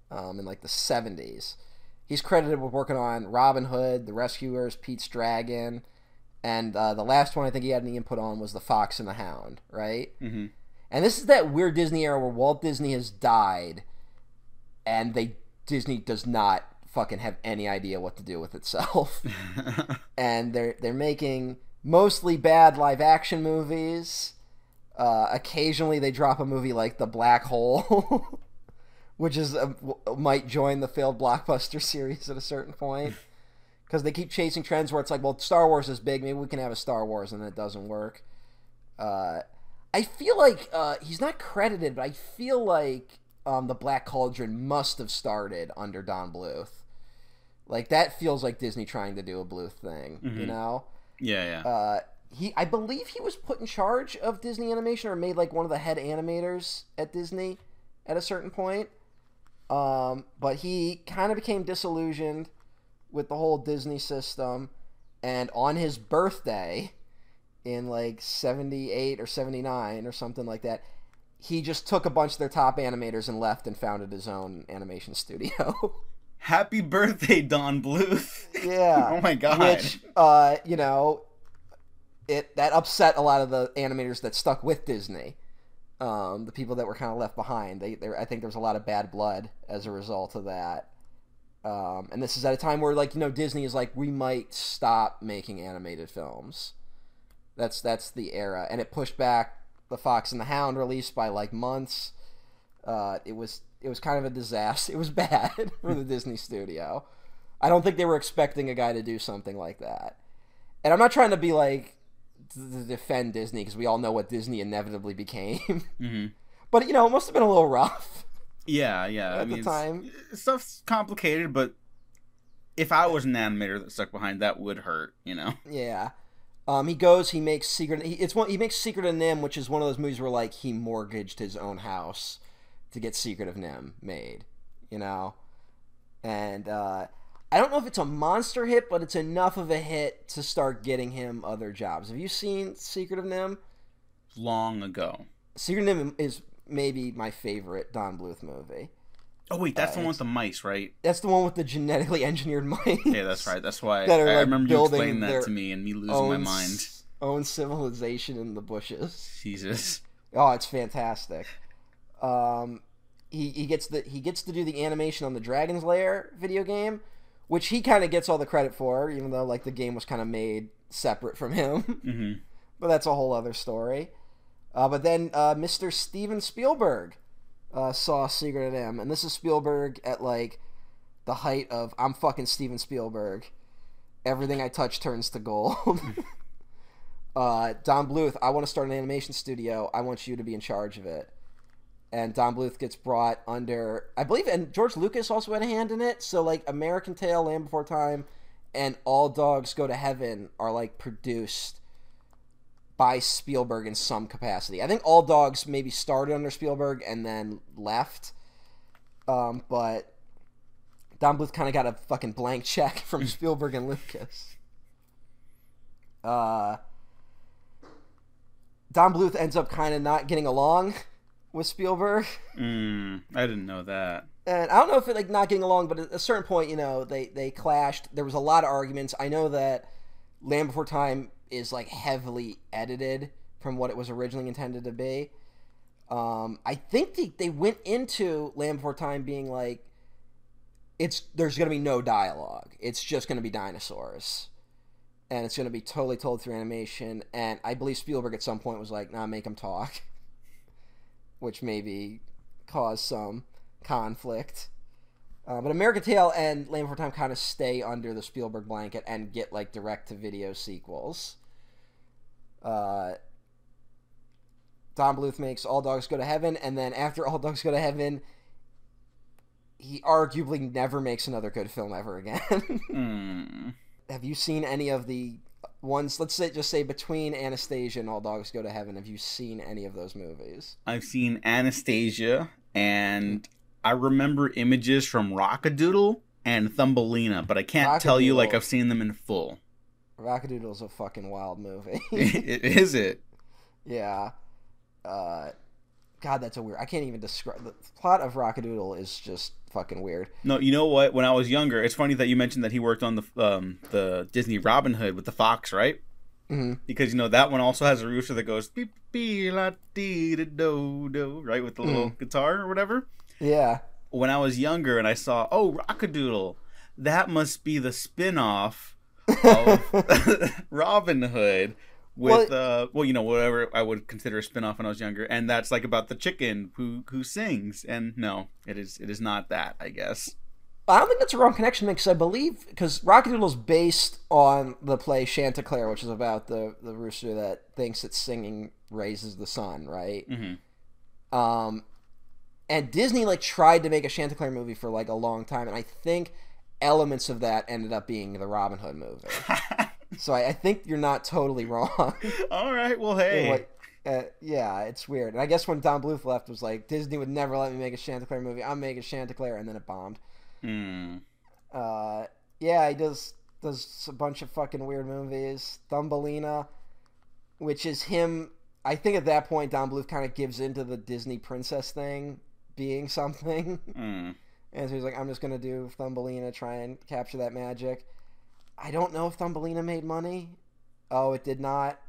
um, in like the seventies. He's credited with working on Robin Hood, The Rescuers, Pete's Dragon, and uh, the last one I think he had any input on was The Fox and the Hound, right? Mm-hmm. And this is that weird Disney era where Walt Disney has died, and they Disney does not fucking have any idea what to do with itself. And they're they're making mostly bad live action movies. Uh, occasionally they drop a movie like The Black Hole, which is a, might join the failed blockbuster series at a certain point, because they keep chasing trends where it's like, well, Star Wars is big, maybe we can have a Star Wars, and it doesn't work. Uh, I feel like uh, he's not credited, but I feel like um, The Black Cauldron must have started under Don Bluth. Like, that feels like Disney trying to do a Bluth thing, mm-hmm. you know? Yeah, yeah. Uh, he, I believe he was put in charge of Disney Animation, or made, like, one of the head animators at Disney at a certain point. Um, but he kind of became disillusioned with the whole Disney system, and on his birthday in, like, seventy-eight or seventy-nine or something like that, he just took a bunch of their top animators and left and founded his own animation studio. Happy birthday, Don Bluth. Yeah. Oh my god. Which, uh, you know, it that upset a lot of the animators that stuck with Disney. Um, the people that were kind of left behind. They, they, I think there was a lot of bad blood as a result of that. Um, and this is at a time where, like, you know, Disney is like, we might stop making animated films. That's that's the era. And it pushed back the Fox and the Hound release by, like, months. Uh, it was it was kind of a disaster. It was bad for the Disney studio. I don't think they were expecting a guy to do something like that. And I'm not trying to be, like, to defend Disney, because we all know what Disney inevitably became. Mm-hmm. But, you know, it must have been a little rough. Yeah, yeah. At I mean, the time. Stuff's complicated, but if I was an animator that stuck behind, that would hurt, you know? Yeah. Um, he goes, he makes Secret... He, it's one, he makes Secret of N I M H, which is one of those movies where, like, he mortgaged his own house to get Secret of N I M H made, you know? And uh, I don't know if it's a monster hit, but it's enough of a hit to start getting him other jobs. Have you seen Secret of N I M H? Long ago. Secret of N I M H is... maybe my favorite Don Bluth movie. Oh wait, that's uh, the one with the mice, right? That's the one with the genetically engineered mice. Yeah, that's right. That's why I, like, I remember you explaining that to me and me losing own, my mind. Own civilization in the bushes. Jesus. Oh, it's fantastic. Um, he he gets the he gets to do the animation on the Dragon's Lair video game, which he kind of gets all the credit for, even though, like, the game was kind of made separate from him. Mm-hmm. But that's a whole other story. Uh, but then uh, Mister Steven Spielberg uh, saw Secret of N I M H, and this is Spielberg at, like, the height of, I'm fucking Steven Spielberg. Everything I touch turns to gold. uh, Don Bluth, I want to start an animation studio. I want you to be in charge of it. And Don Bluth gets brought under, I believe, and George Lucas also had a hand in it. So, like, American Tail, Land Before Time, and All Dogs Go to Heaven are, like, produced by Spielberg in some capacity. I think All Dogs maybe started under Spielberg and then left. Um, but Don Bluth kind of got a fucking blank check from Spielberg and Lucas. Uh, Don Bluth ends up kind of not getting along with Spielberg. Mm, I didn't know that. And I don't know if it, like, not getting along, but at a certain point, you know, they, they clashed. There was a lot of arguments. I know that Land Before Time is, like, heavily edited from what it was originally intended to be. Um, I think they, they went into Land Before Time being like, it's there's going to be no dialogue. It's just going to be dinosaurs. And it's going to be totally told through animation. And I believe Spielberg at some point was like, nah, make them talk. Which maybe caused some conflict. Uh, but American Tail and Land Before Time kind of stay under the Spielberg blanket and get, like, direct-to-video sequels. Uh, Don Bluth makes All Dogs Go to Heaven, and then after All Dogs Go to Heaven, he arguably never makes another good film ever again. mm. Have you seen any of the ones, let's say, just say between Anastasia and All Dogs Go to Heaven, have you seen any of those movies? I've seen Anastasia and... I remember images from Rock-a-Doodle and Thumbelina, but I can't tell you, like, I've seen them in full. Rock-a-Doodle's a fucking wild movie. it, it, is it? Yeah. Uh, God, that's a weird... I can't even describe... The plot of Rock-a-Doodle is just fucking weird. No, you know what? When I was younger... It's funny that you mentioned that he worked on the um, the Disney Robin Hood with the Fox, right? Mm-hmm. Because, you know, that one also has a rooster that goes... Beep, beep, la, dee, da, do, do, right? With the mm-hmm. little guitar or whatever. Yeah. When I was younger and I saw, oh, Rock-a-Doodle, that must be the spin-off of Robin Hood with, well, uh, well, you know, whatever I would consider a spin-off when I was younger. And that's, like, about the chicken who who sings. And no, it is it is not that, I guess. I don't think that's a wrong connection, because I believe, because Rock-a-Doodle's based on the play Chanticleer, which is about the, the rooster that thinks that singing raises the sun, right? Mm-hmm. Um... And Disney, like, tried to make a Chanticleer movie for, like, a long time, and I think elements of that ended up being the Robin Hood movie. so I, I think you're not totally wrong. All right, well, hey. What, uh, yeah, it's weird. And I guess when Don Bluth left, it was like, Disney would never let me make a Chanticleer movie. I'm making Chanticleer, and then it bombed. Mm. Uh, yeah, he does, does a bunch of fucking weird movies. Thumbelina, which is him. I think at that point, Don Bluth kind of gives into the Disney princess thing. Being something. Mm. And so he's like, I'm just going to do Thumbelina, try and capture that magic. I don't know if Thumbelina made money. Oh, it did not.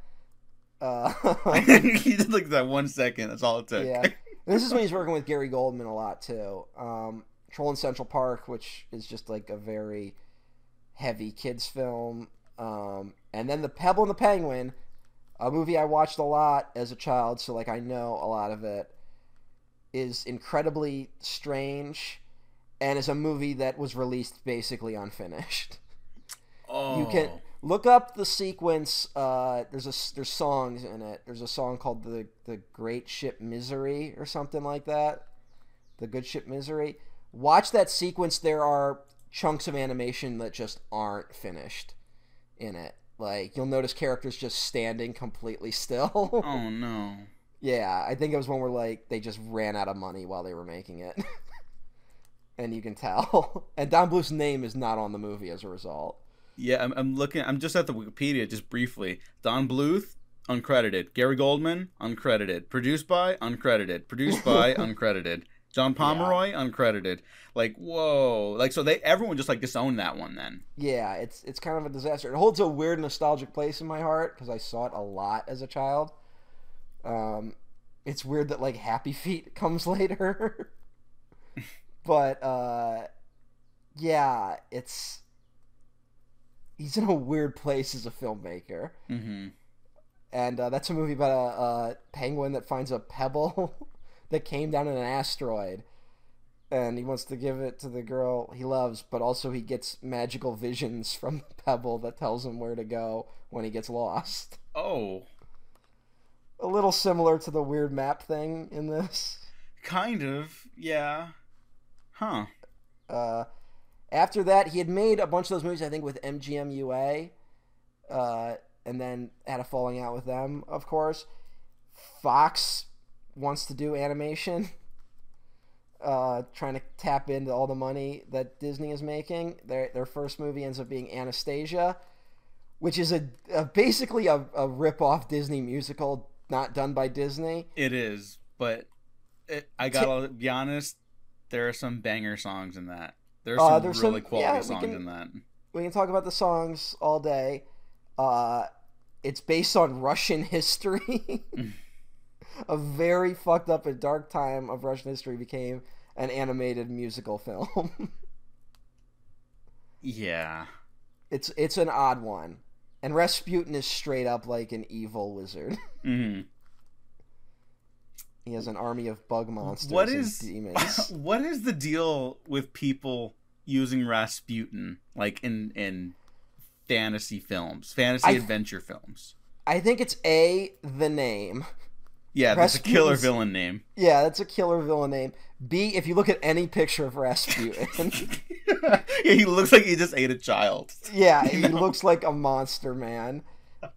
Uh, he did, like, that one second. That's all it took. Yeah. This is when he's working with Gary Goldman a lot, too. Um, Troll in Central Park, which is just like a very heavy kids film. Um, and then The Pebble and the Penguin, a movie I watched a lot as a child, so like I know a lot of it, is incredibly strange and is a movie that was released basically unfinished. Oh. You can look up the sequence. Uh, there's a there's songs in it. There's a song called the the Great Ship Misery or something like that. The Good Ship Misery. Watch that sequence. There are chunks of animation that just aren't finished in it. Like, you'll notice characters just standing completely still. Oh no. Yeah, I think it was one where like they just ran out of money while they were making it. And you can tell. And Don Bluth's name is not on the movie as a result. Yeah, I'm, I'm looking. I'm just at the Wikipedia, just briefly. Don Bluth, uncredited. Gary Goldman, uncredited. Produced by, uncredited. Produced by, uncredited. John Pomeroy, yeah. uncredited. Like, whoa. Like, so they everyone just like disowned that one then. Yeah, it's it's kind of a disaster. It holds a weird nostalgic place in my heart because I saw it a lot as a child. Um, it's weird that like Happy Feet comes later. But uh, yeah, it's he's in a weird place as a filmmaker. Mm-hmm. And uh, that's a movie about a, a penguin that finds a pebble that came down in an asteroid, and he wants to give it to the girl he loves, but also he gets magical visions from the pebble that tells him where to go when he gets lost. Oh. A little similar to the weird map thing in this. Kind of, yeah. Huh. Uh, after that, he had made a bunch of those movies, I think, with M G M U A, uh, and then had a falling out with them, of course. Fox wants to do animation, uh, trying to tap into all the money that Disney is making. Their their first movie ends up being Anastasia, which is a, a basically a, a rip-off Disney musical, not done by Disney. It is, but it, I gotta T- be honest, there are some banger songs in that. There are some uh, there's really some, quality yeah, songs can, in that. We can talk about the songs all day. Uh, it's based on Russian history. A very fucked up and dark time of Russian history became an animated musical film. Yeah. It's it's an odd one. And Rasputin is straight up like an evil wizard. Mm-hmm. He has an army of bug monsters what is, and demons. What is the deal with people using Rasputin, like in, in fantasy films, fantasy I, adventure films? I think it's A, the name. Yeah, that's a killer villain name. Yeah, that's a killer villain name. B, if you look at any picture of Rasputin. Yeah, he looks like he just ate a child. Yeah, he know? looks like a monster, man.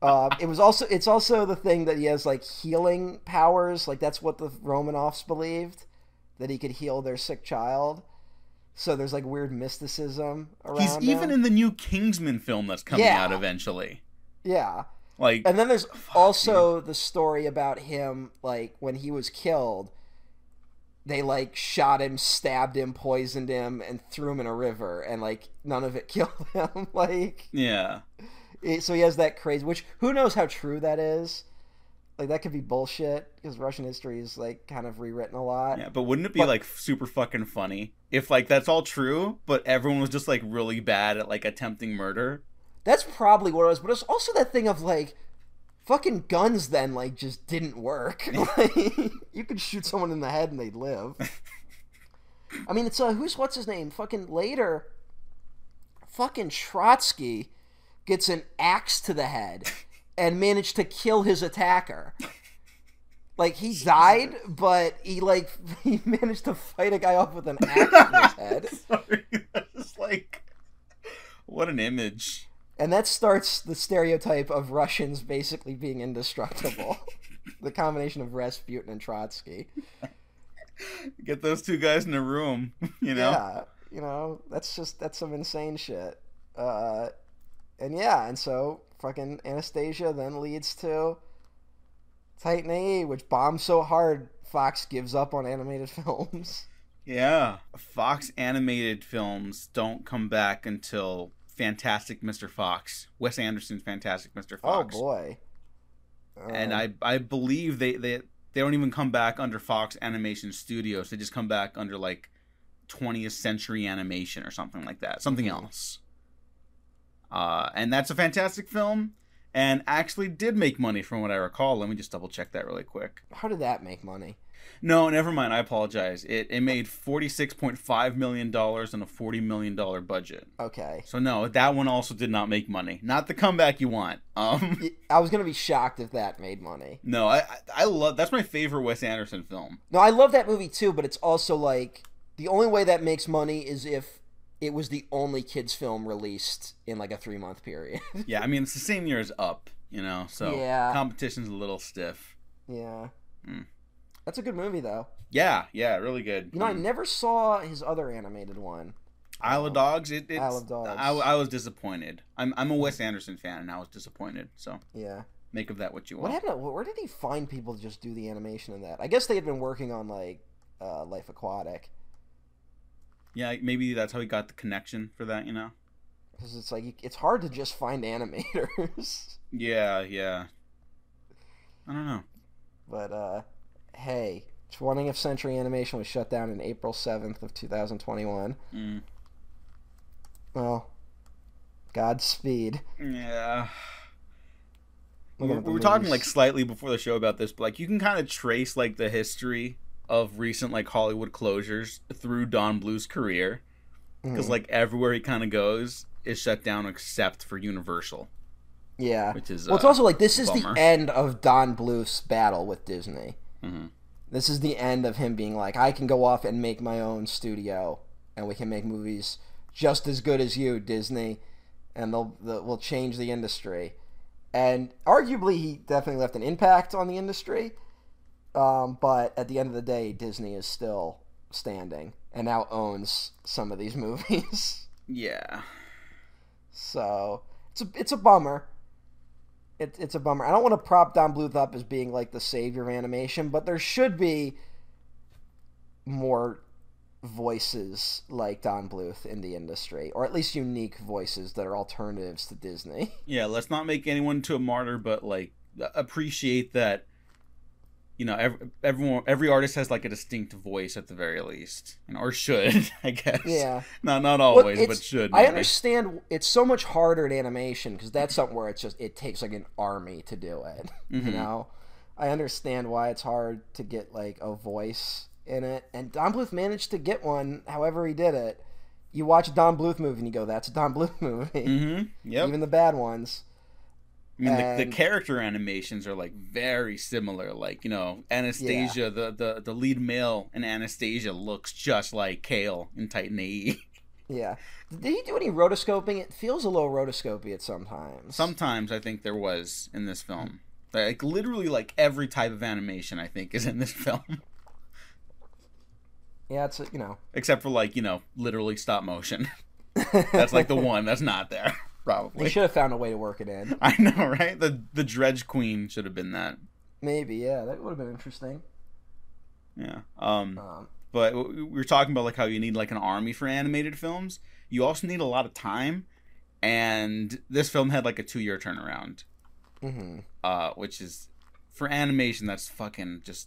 Uh, it was also it's also the thing that he has like healing powers. Like, that's what the Romanovs believed, that he could heal their sick child. So there's like weird mysticism around He's him. even in the new Kingsman film that's coming yeah. out eventually. Yeah. Like, and then there's fuck, also dude. the story about him, like, when he was killed, they, like, shot him, stabbed him, poisoned him, and threw him in a river, and, like, none of it killed him, like... Yeah. It, so he has that crazy... Which, who knows how true that is? Like, that could be bullshit, because Russian history is, like, kind of rewritten a lot. Yeah, but wouldn't it be, but, like, super fucking funny if, like, that's all true, but everyone was just, like, really bad at, like, attempting murder? That's probably what it was, but it's also that thing of, like, fucking guns then, like, just didn't work. Like, you could shoot someone in the head and they'd live. I mean, it's, uh, who's, what's his name? Fucking later, fucking Trotsky gets an axe to the head and managed to kill his attacker. Like, he died, but he, like, he managed to fight a guy off with an axe in his head. Sorry, that's like, what an image. And that starts the stereotype of Russians basically being indestructible. The combination of Rasputin and Trotsky. Get those two guys in a room, you know? Yeah, you know, that's just, that's some insane shit. Uh, and yeah, and so fucking Anastasia then leads to Titan A E, which bombs so hard, Fox gives up on animated films. Yeah, Fox animated films don't come back until... Fantastic Mister Fox, Wes Anderson's Fantastic Mister Fox. Oh boy! Um, and I, I believe they, they, they don't even come back under Fox Animation Studios. They just come back under like twentieth century animation or something like that, something else. Uh, and that's a fantastic film, and actually did make money from what I recall. Let me just double check that really quick. How did that make money? No, never mind. I apologize. It it made forty-six point five million dollars on a forty million dollars budget. Okay. So no, that one also did not make money. Not the comeback you want. Um, I was gonna be shocked if that made money. No, I I love that's my favorite Wes Anderson film. No, I love that movie too, but it's also like the only way that makes money is if it was the only kids film released in like a three month period. Yeah, I mean it's the same year as Up, you know. So yeah. Competition's a little stiff. Yeah. Mm. That's a good movie, though. Yeah, yeah, really good. You know, I never saw his other animated one. Isle of Dogs? It, it's, Isle of Dogs. I, I was disappointed. I'm I'm a Wes Anderson fan, and I was disappointed. So yeah, make of that what you want. What happened? Where did he find people to just do the animation in that? I guess they had been working on, like, uh, Life Aquatic. Yeah, maybe that's how he got the connection for that, you know? Because it's, like, it's hard to just find animators. Yeah, yeah. I don't know. But, uh... hey, twentieth Century Animation was shut down on April seventh of two thousand twenty-one. Mm. Well, Godspeed. Yeah. We were movies. talking, like, slightly before the show about this, but, like, you can kind of trace, like, the history of recent, like, Hollywood closures through Don Bluth's career. Because, mm. like, everywhere he kind of goes is shut down except for Universal. Yeah. Which is, well, it's uh, also, like, this is bummer. The end of Don Bluth's battle with Disney. Mm-hmm. This is the end of him being like, I can go off and make my own studio, and we can make movies just as good as you, Disney, and they'll, they'll we'll change the industry. And arguably, he definitely left an impact on the industry. Um, but at the end of the day, Disney is still standing and now owns some of these movies. Yeah. So it's a it's a bummer. It, it's a bummer. I don't want to prop Don Bluth up as being like the savior of animation, but there should be more voices like Don Bluth in the industry, or at least unique voices that are alternatives to Disney. Yeah, let's not make anyone to a martyr, but like appreciate that, you know, every, everyone, every artist has like a distinct voice at the very least, you know, or should, I guess. Yeah. No, not always, well, but should. Maybe. I understand it's so much harder in animation because that's something where it's just, it takes like an army to do it, mm-hmm. you know? I understand why it's hard to get like a voice in it. And Don Bluth managed to get one however he did it. You watch a Don Bluth movie and you go, that's a Don Bluth movie. Mm-hmm. Yep. Even the bad ones. I mean, and... the, the character animations are, like, very similar. Like, you know, Anastasia, yeah. the, the, the lead male in Anastasia looks just like Kale in Titan A E Yeah. Did he do any rotoscoping? It feels a little rotoscopy at sometimes. Sometimes I think there was in this film. Like, literally, like, every type of animation, I think, is in this film. Yeah, it's, you know. Except for, like, you know, literally stop motion. That's, like, the one that's not there. Probably. They should have found a way to work it in. I know, right? The the Dredge Queen should have been that. Maybe, yeah. That would have been interesting. Yeah. Um, um. But we were talking about like how you need like an army for animated films. You also need a lot of time. And this film had like a two-year turnaround. Mm-hmm. Uh, which is, for animation, that's fucking just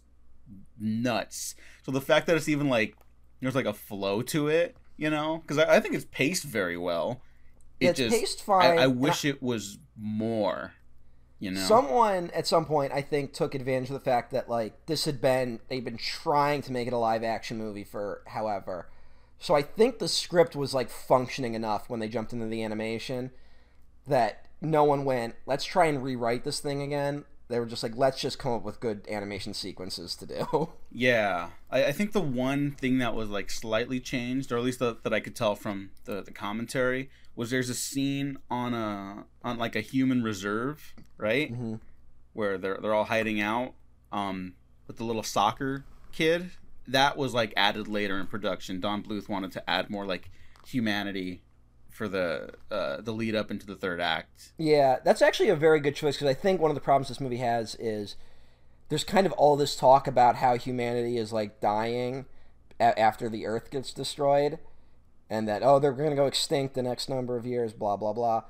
nuts. So the fact that it's even like, there's like a flow to it, you know? Because I, I think it's paced very well. It it's just, paced fine. I, I wish I, it was more, you know. Someone at some point, I think, took advantage of the fact that, like, this had been, they've been trying to make it a live-action movie for however. So I think the script was, like, functioning enough when they jumped into the animation that no one went, let's try and rewrite this thing again. They were just like, let's just come up with good animation sequences to do. Yeah. I, I think the one thing that was, like, slightly changed, or at least the, that I could tell from the, the commentary, was there's a scene on, a, on like, a human reserve, right? Mm-hmm. Where they're they're all hiding out um, with the little soccer kid. That was, like, added later in production. Don Bluth wanted to add more, like, humanity for the uh, the lead up into the third act. Yeah, that's actually a very good choice because I think one of the problems this movie has is there's kind of all this talk about how humanity is like dying a- after the Earth gets destroyed and that, oh, they're going to go extinct the next number of years, blah, blah, blah.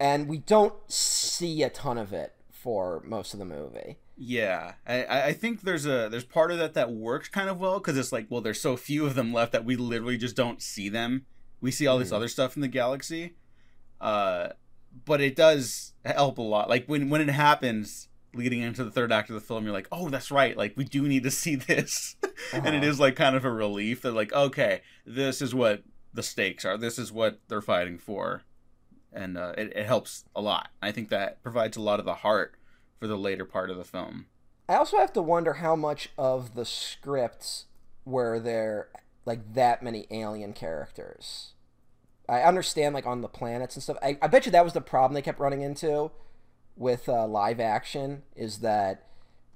And we don't see a ton of it for most of the movie. Yeah, I, I think there's a there's part of that that works kind of well, because it's like, well, there's so few of them left that we literally just don't see them. We see all this mm. other stuff in the galaxy, uh, but it does help a lot. Like when when it happens, leading into the third act of the film, you're like, oh, that's right. Like, we do need to see this, uh-huh. and it is like kind of a relief that like, okay, this is what the stakes are. This is what they're fighting for, and uh, it, it helps a lot. I think that provides a lot of the heart for the later part of the film. I also have to wonder how much of the scripts were there, like, that many alien characters. I understand, like, on the planets and stuff. I, I bet you that was the problem they kept running into with uh, live action, is that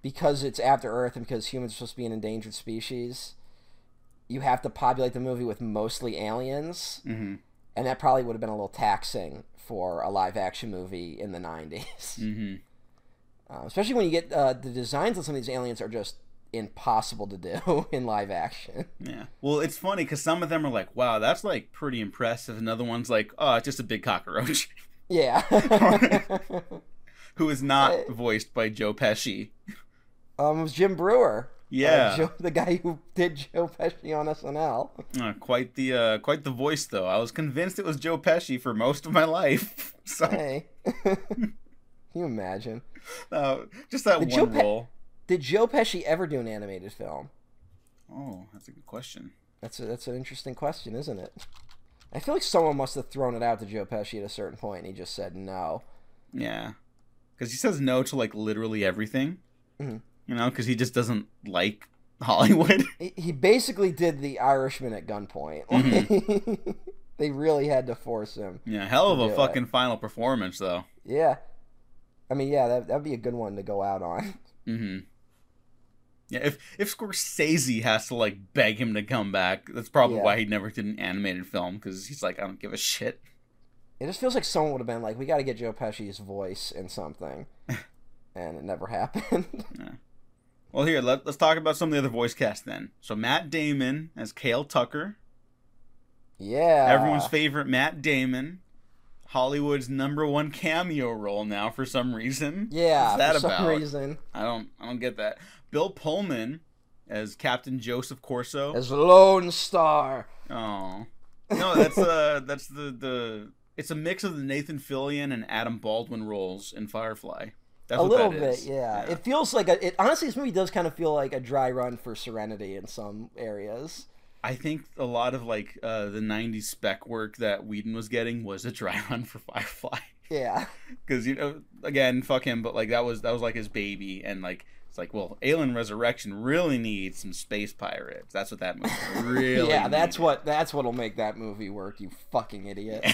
because it's after Earth and because humans are supposed to be an endangered species, you have to populate the movie with mostly aliens. Mm-hmm. And that probably would have been a little taxing for a live action movie in the nineties. Mm-hmm. Uh, especially when you get uh, the designs on some of these aliens are just impossible to do in live action. Yeah. Well, it's funny because some of them are like, wow, that's like pretty impressive. Another one's like, oh, it's just a big cockroach. Yeah. Who is not voiced by Joe Pesci. Um, it was Jim Brewer. Yeah. Uh, Joe, the guy who did Joe Pesci on S N L. Uh, quite the uh, quite the voice, though. I was convinced it was Joe Pesci for most of my life. So. Hey. Can you imagine? No, just that did one Joe role. Pe- did Joe Pesci ever do an animated film? Oh, that's a good question. That's a, that's an interesting question, isn't it? I feel like someone must have thrown it out to Joe Pesci at a certain point, and he just said no. Yeah, because he says no to like literally everything. Mm-hmm. You know, because he just doesn't like Hollywood. He, he basically did The Irishman at gunpoint. Mm-hmm. They really had to force him. Yeah, hell of a fucking it. final performance, though. Yeah. I mean, yeah, that that'd be a good one to go out on. Mm-hmm. Yeah, if if Scorsese has to like beg him to come back, that's probably yeah. why he never did an animated film, because he's like, I don't give a shit. It just feels like someone would have been like, we got to get Joe Pesci's voice in something, and it never happened. Yeah. Well, here let, let's talk about some of the other voice cast then. So Matt Damon as Cale Tucker. Yeah. Everyone's favorite Matt Damon. Hollywood's number one cameo role now for some reason. Yeah, What's that for some about? reason. I don't, I don't get that. Bill Pullman as Captain Joseph Corso. As Lone Star. Oh, no, that's uh, that's the the. It's a mix of the Nathan Fillion and Adam Baldwin roles in Firefly. That's a what little that bit, is. Yeah. yeah. It feels like a. It honestly, this movie does kind of feel like a dry run for Serenity in some areas. I think a lot of like uh, the nineties spec work that Whedon was getting was a dry run for Firefly. Yeah, because you know, again, fuck him, but like that was that was like his baby, and like it's like, well, Alien Resurrection really needs some space pirates. That's what that movie really. yeah, that's needed. what that's what'll make that movie work. You fucking idiot.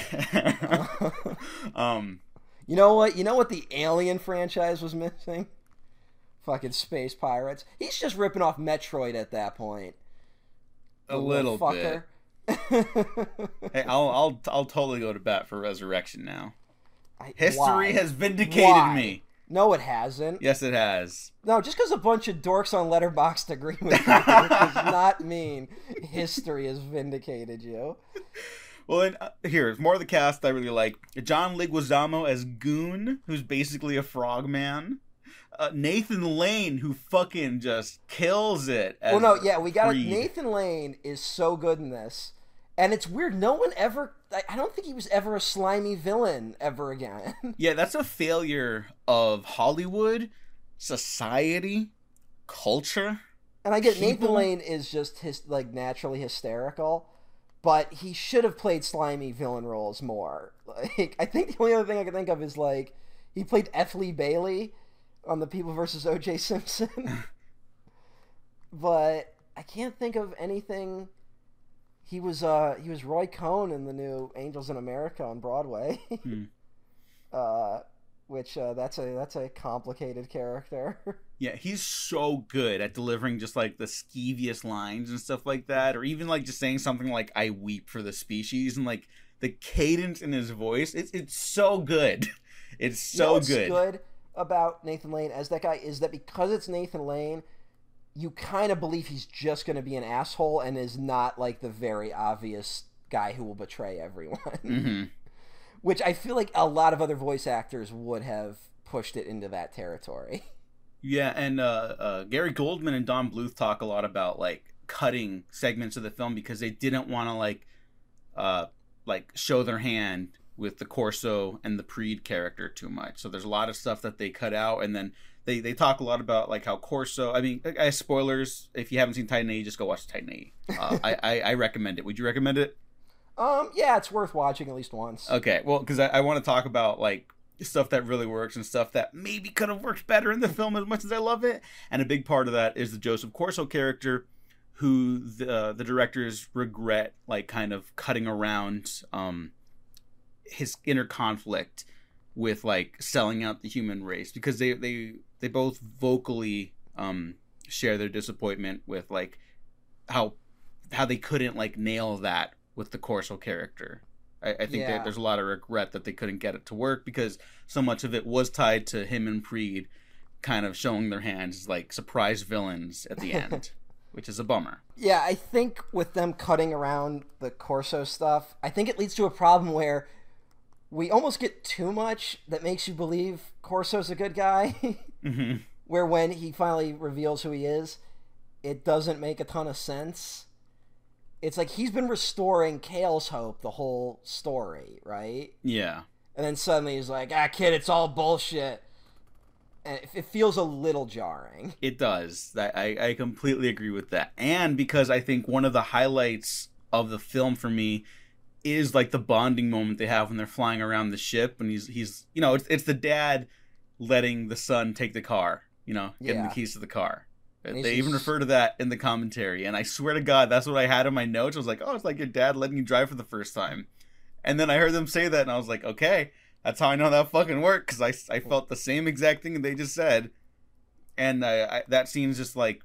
um, you know what? You know what the Alien franchise was missing? Fucking space pirates. He's just ripping off Metroid at that point. A little, little bit. Hey, I'll I'll I'll totally go to bat for Resurrection now. I, History why? has vindicated why? me. No, it hasn't. Yes, it has. No, just because a bunch of dorks on Letterboxd agree with you does not mean history has vindicated you. Well, and uh, here's more of the cast I really like. John Leguizamo as Goon, who's basically a frogman. Uh, Nathan Lane, who fucking just kills it. As well, no, yeah, we got Nathan Lane is so good in this, and it's weird. No one ever. I, I don't think he was ever a slimy villain ever again. Yeah, that's a failure of Hollywood, society, culture. And I get people. Nathan Lane is just his like naturally hysterical, but he should have played slimy villain roles more. Like, I think the only other thing I can think of is like he played F. Lee Bailey on The People versus O J. Simpson. But I can't think of anything. He was uh he was Roy Cohn in the new Angels in America on Broadway. hmm. Uh which uh that's a that's a complicated character. Yeah, he's so good at delivering just like the skeeviest lines and stuff like that, or even like just saying something like I weep for the species, and like the cadence in his voice, it's it's so good. It's so you know what's good. good? About Nathan Lane as that guy is that because it's Nathan Lane, you kind of believe he's just going to be an asshole and is not like the very obvious guy who will betray everyone. Mm-hmm. Which I feel like a lot of other voice actors would have pushed it into that territory. Yeah, and uh, uh, Gary Goldman and Don Bluth talk a lot about like cutting segments of the film because they didn't want to like uh, like show their hand with the Corso and the Preed character too much. So there's a lot of stuff that they cut out, and then they, they talk a lot about like how Corso. I mean, I, I spoilers. If you haven't seen Titan A E, just go watch Titan A E. Uh, I, I I recommend it. Would you recommend it? Um, yeah, it's worth watching at least once. Okay, well, because I, I want to talk about like stuff that really works and stuff that maybe could have worked better in the film. As much as I love it, and a big part of that is the Joseph Corso character, who the uh, the directors regret like kind of cutting around. Um, his inner conflict with like selling out the human race, because they they they both vocally um share their disappointment with like how how they couldn't like nail that with the Corso character. I, I think yeah. that there's a lot of regret that they couldn't get it to work because so much of it was tied to him and Preed kind of showing their hands like surprise villains at the end. Which is a bummer. Yeah, I think with them cutting around the Corso stuff, I think it leads to a problem where we almost get too much that makes you believe Corso's a good guy. Mm-hmm. Where when he finally reveals who he is, it doesn't make a ton of sense. It's like he's been restoring Kale's hope the whole story, right? Yeah. And then suddenly he's like, ah, kid, it's all bullshit. And it feels a little jarring. It does. I, I completely agree with that. And because I think one of the highlights of the film for me is like the bonding moment they have when they're flying around the ship, and he's he's you know it's it's the dad letting the son take the car, you know, getting yeah. the keys to the car. And they even refer to that in the commentary, and I swear to God, that's what I had in my notes. I was like, oh, it's like your dad letting you drive for the first time. And then I heard them say that, and I was like, okay, that's how I know that fucking worked, because I I felt the same exact thing they just said, and I, I, that scene's just like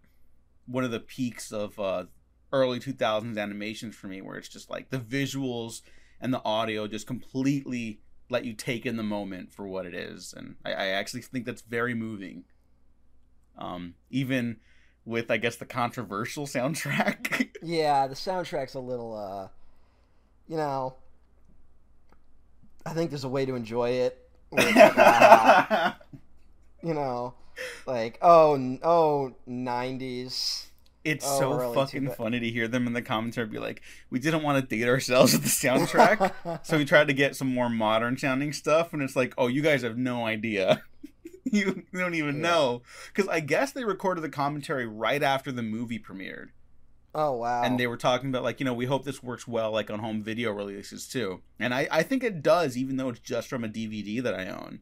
one of the peaks of. Uh, early two thousands animations for me, where it's just like the visuals and the audio just completely let you take in the moment for what it is. And I, I actually think that's very moving. Um, even with, I guess, the controversial soundtrack. Yeah, the soundtrack's a little, uh, you know, I think there's a way to enjoy it. Where it's like, uh, you know, like, oh, oh, nineties. It's oh, so really fucking funny to hear them in the commentary be like, we didn't want to date ourselves with the soundtrack, so we tried to get some more modern sounding stuff, and it's like, oh, you guys have no idea. you don't even yeah. know. Because I guess they recorded the commentary right after the movie premiered. Oh, wow. And they were talking about, like, you know, we hope this works well, like, on home video releases, too. And I, I think it does, even though it's just from a D V D that I own.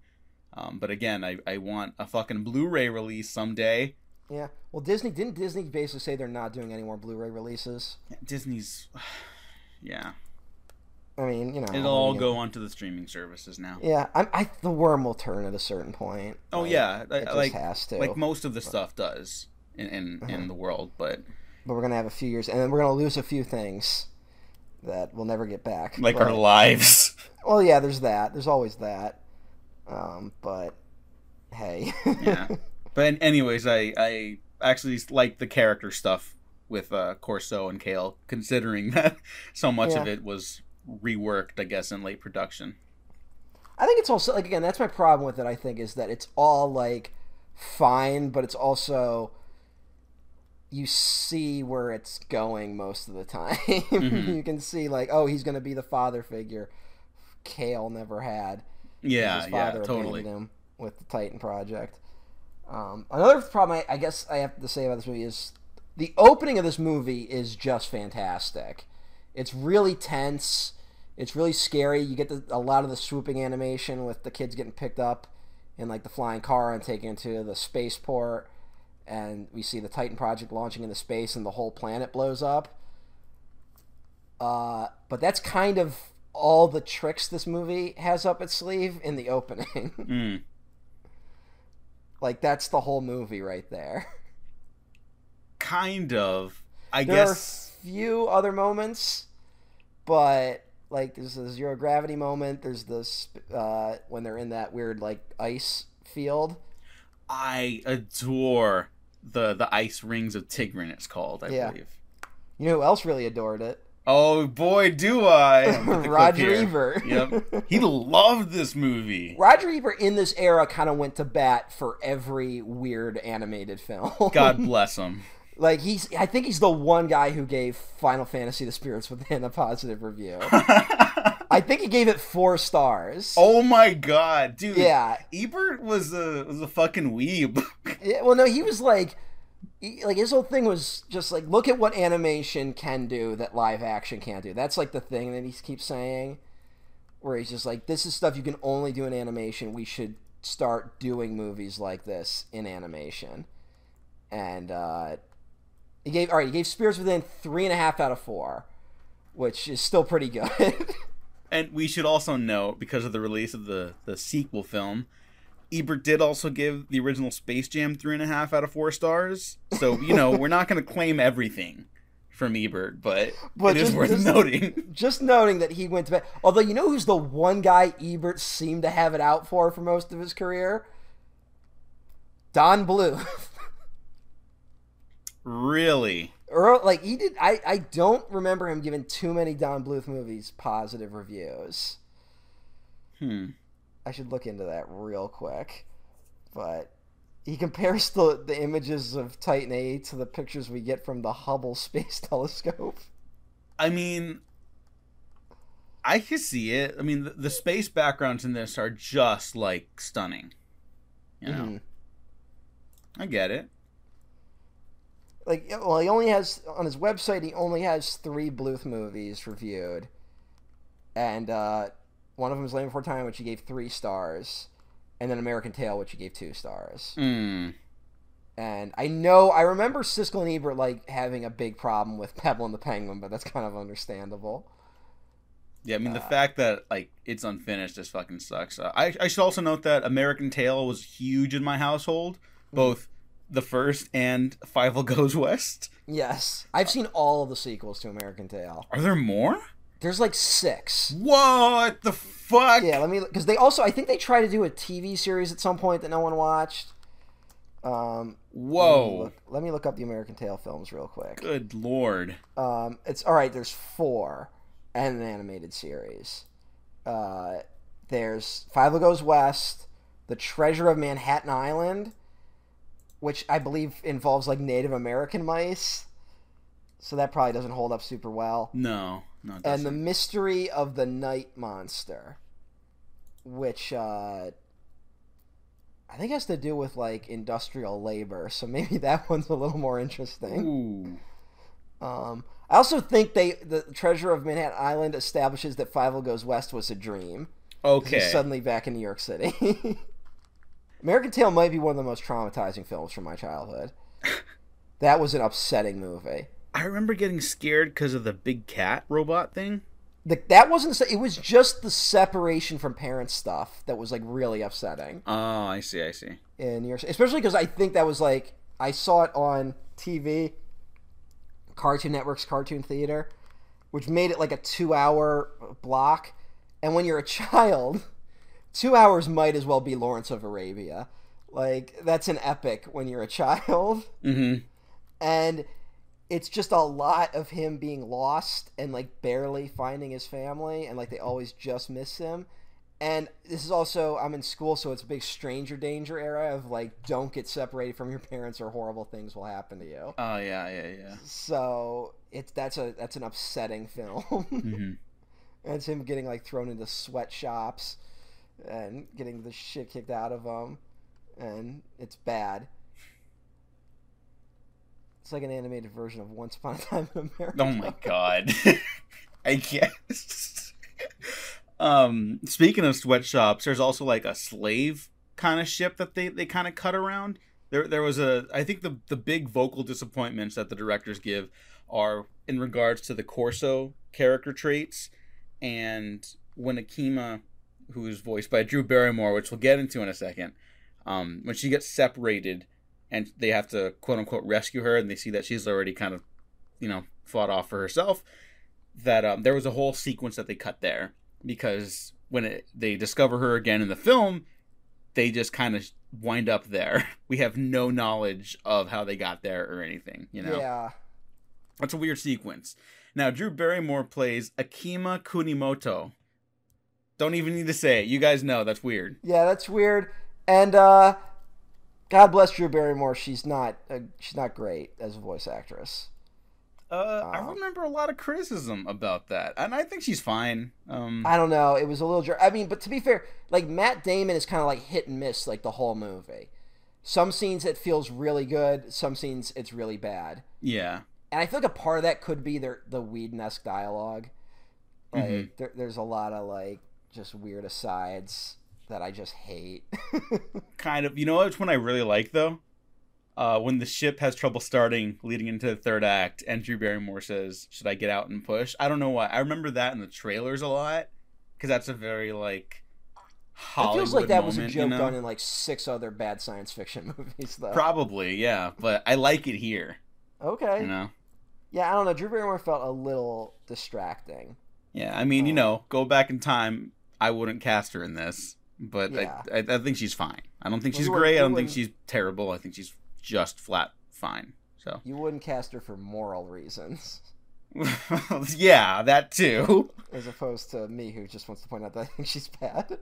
Um, but again, I, I want a fucking Blu-ray release someday. Yeah, well, Disney, didn't Disney basically say they're not doing any more Blu-ray releases? Yeah, Disney's, yeah. I mean, you know. It'll all go onto the streaming services now. Yeah, I'm, I the worm will turn at a certain point. Oh, like, yeah. It just like, has to. Like most of the stuff does in, in, uh-huh. in the world, but. But we're going to have a few years, and then we're going to lose a few things that we'll never get back. Like but, our lives. Well, yeah, there's that. There's always that. Um, but, hey. Yeah. But anyways, I, I actually like the character stuff with uh, Corso and Kale, considering that so much yeah. of it was reworked, I guess, in late production. I think it's also, like, again, that's my problem with it, I think, is that it's all, like, fine, but it's also, you see where it's going most of the time. Mm-hmm. You can see, like, oh, he's going to be the father figure Kale never had. Yeah, his father yeah, totally. Him with the Titan Project. Um, another problem I, I guess I have to say about this movie is the opening of this movie is just fantastic. It's really tense. It's really scary. You get the, a lot of the swooping animation with the kids getting picked up in like the flying car and taken to the spaceport. And we see the Titan Project launching into space and the whole planet blows up. Uh, but that's kind of all the tricks this movie has up its sleeve in the opening. Mm. Like, that's the whole movie right there. Kind of. I there guess... There are a few other moments, but, like, there's the zero-gravity moment. There's this, uh, when they're in that weird, like, ice field. I adore the the ice rings of Tigran, it's called, I yeah. believe. You know who else really adored it? Oh boy, do I! Roger Ebert. Yep, he loved this movie. Roger Ebert in this era kind of went to bat for every weird animated film. God bless him. Like he's, I think he's the one guy who gave Final Fantasy: The Spirits Within a positive review. I think he gave it four stars. Oh my god, dude! Yeah, Ebert was a was a fucking weeb. Yeah, well, no, he was like. Like, his whole thing was just, like, look at what animation can do that live action can't do. That's, like, the thing that he keeps saying, where he's just like, this is stuff you can only do in animation. We should start doing movies like this in animation. And, uh, he gave, all right, he gave Spirits Within three and a half out of four, which is still pretty good. And we should also note, because of the release of the, the sequel film, Ebert did also give the original Space Jam three and a half out of four stars. So, you know, we're not going to claim everything from Ebert, but, but it just, is worth just, noting. Just noting that he went to bed. Although, you know who's the one guy Ebert seemed to have it out for for most of his career? Don Bluth. Really? Or, like, he did. I, I don't remember him giving too many Don Bluth movies positive reviews. Hmm. I should look into that real quick, but he compares the, the images of Titan A E to the pictures we get from the Hubble Space Telescope. I mean, I can see it. I mean, the, the space backgrounds in this are just, like, stunning. You know? Mm-hmm. I get it. Like, well, he only has, on his website, he only has three Bluth movies reviewed, and, uh... one of them is Land Before Time, which he gave three stars. And then American Tail, which he gave two stars. Mm. And I know, I remember Siskel and Ebert, like, having a big problem with Pebble and the Penguin, but that's kind of understandable. Yeah, I mean, uh, the fact that, like, it's unfinished just fucking sucks. Uh, I, I should also note that American Tail was huge in my household. Both the first and Fievel Goes West. Yes. I've seen all of the sequels to American Tail. Are there more? There's like six. What the fuck? Yeah, let me... Because they also... I think they tried to do a T V series at some point that no one watched. Um, Whoa. Let me, look, let me look up the American Tail films real quick. Good lord. Um, it's... All right, there's four and an animated series. Uh, there's Fievel Goes West, The Treasure of Manhattan Island, which I believe involves like Native American mice. So that probably doesn't hold up super well. No. No, and The Mystery of the Night Monster, which uh, I think has to do with, like, industrial labor, so maybe that one's a little more interesting. Ooh. Um, I also think they the Treasure of Manhattan Island establishes that Fievel Goes West was a dream. Okay. He's suddenly back in New York City. American Tail might be one of the most traumatizing films from my childhood. That was an upsetting movie. I remember getting scared because of the big cat robot thing. The, that wasn't... It was just the separation from parents stuff that was, like, really upsetting. Oh, I see, I see. In New York, especially because I think that was, like... I saw it on T V, Cartoon Network's Cartoon Theater, which made it, like, a two-hour block. And when you're a child, two hours might as well be Lawrence of Arabia. Like, that's an epic when you're a child. Mm-hmm. And... it's just a lot of him being lost and, like, barely finding his family, and, like, they always just miss him. And this is also, I'm in school, so it's a big stranger danger era of, like, don't get separated from your parents or horrible things will happen to you. Oh, yeah, yeah, yeah. So it's that's a that's an upsetting film. Mm-hmm. And it's him getting, like, thrown into sweatshops and getting the shit kicked out of him, and it's bad. It's like an animated version of Once Upon a Time in America. Oh my god. I guess. Um, speaking of sweatshops, there's also like a slave kind of ship that they, they kind of cut around. There there was a... I think the, the big vocal disappointments that the directors give are in regards to the Corso character traits. And when Akima, who is voiced by Drew Barrymore, which we'll get into in a second, um, when she gets separated... and they have to, quote-unquote, rescue her, and they see that she's already kind of, you know, fought off for herself, that um, there was a whole sequence that they cut there. Because when it, they discover her again in the film, they just kind of wind up there. We have no knowledge of how they got there or anything, you know? Yeah. That's a weird sequence. Now, Drew Barrymore plays Akima Kunimoto. Don't even need to say it. You guys know. That's weird. Yeah, that's weird. And uh, God bless Drew Barrymore. She's not uh, she's not great as a voice actress. Uh, um, I remember a lot of criticism about that. And I think she's fine. Um, I don't know. It was a little jerk. I mean, but to be fair, like Matt Damon is kind of like hit and miss like the whole movie. Some scenes it feels really good. Some scenes it's really bad. Yeah. And I feel like a part of that could be their, the Whedon-esque dialogue. Like, mm-hmm. there, there's a lot of like just weird asides that I just hate. Kind of. You know which one I really like, though? Uh, when the ship has trouble starting, leading into the third act, and Drew Barrymore says, should I get out and push? I don't know why. I remember that in the trailers a lot, because that's a very, like, Hollywood moment. It feels like that moment, was a joke you know? done in, like, six other bad science fiction movies, though. Probably, yeah, but I like it here. Okay. You know? Yeah, I don't know. Drew Barrymore felt a little distracting. Yeah, I mean, um, you know, go back in time, I wouldn't cast her in this, but yeah. I, I, I think she's fine. I don't think well, she's great. I don't think she's terrible. I think she's just flat fine. So you wouldn't cast her for moral reasons. Yeah, that too. As opposed to me, who just wants to point out that I think she's bad.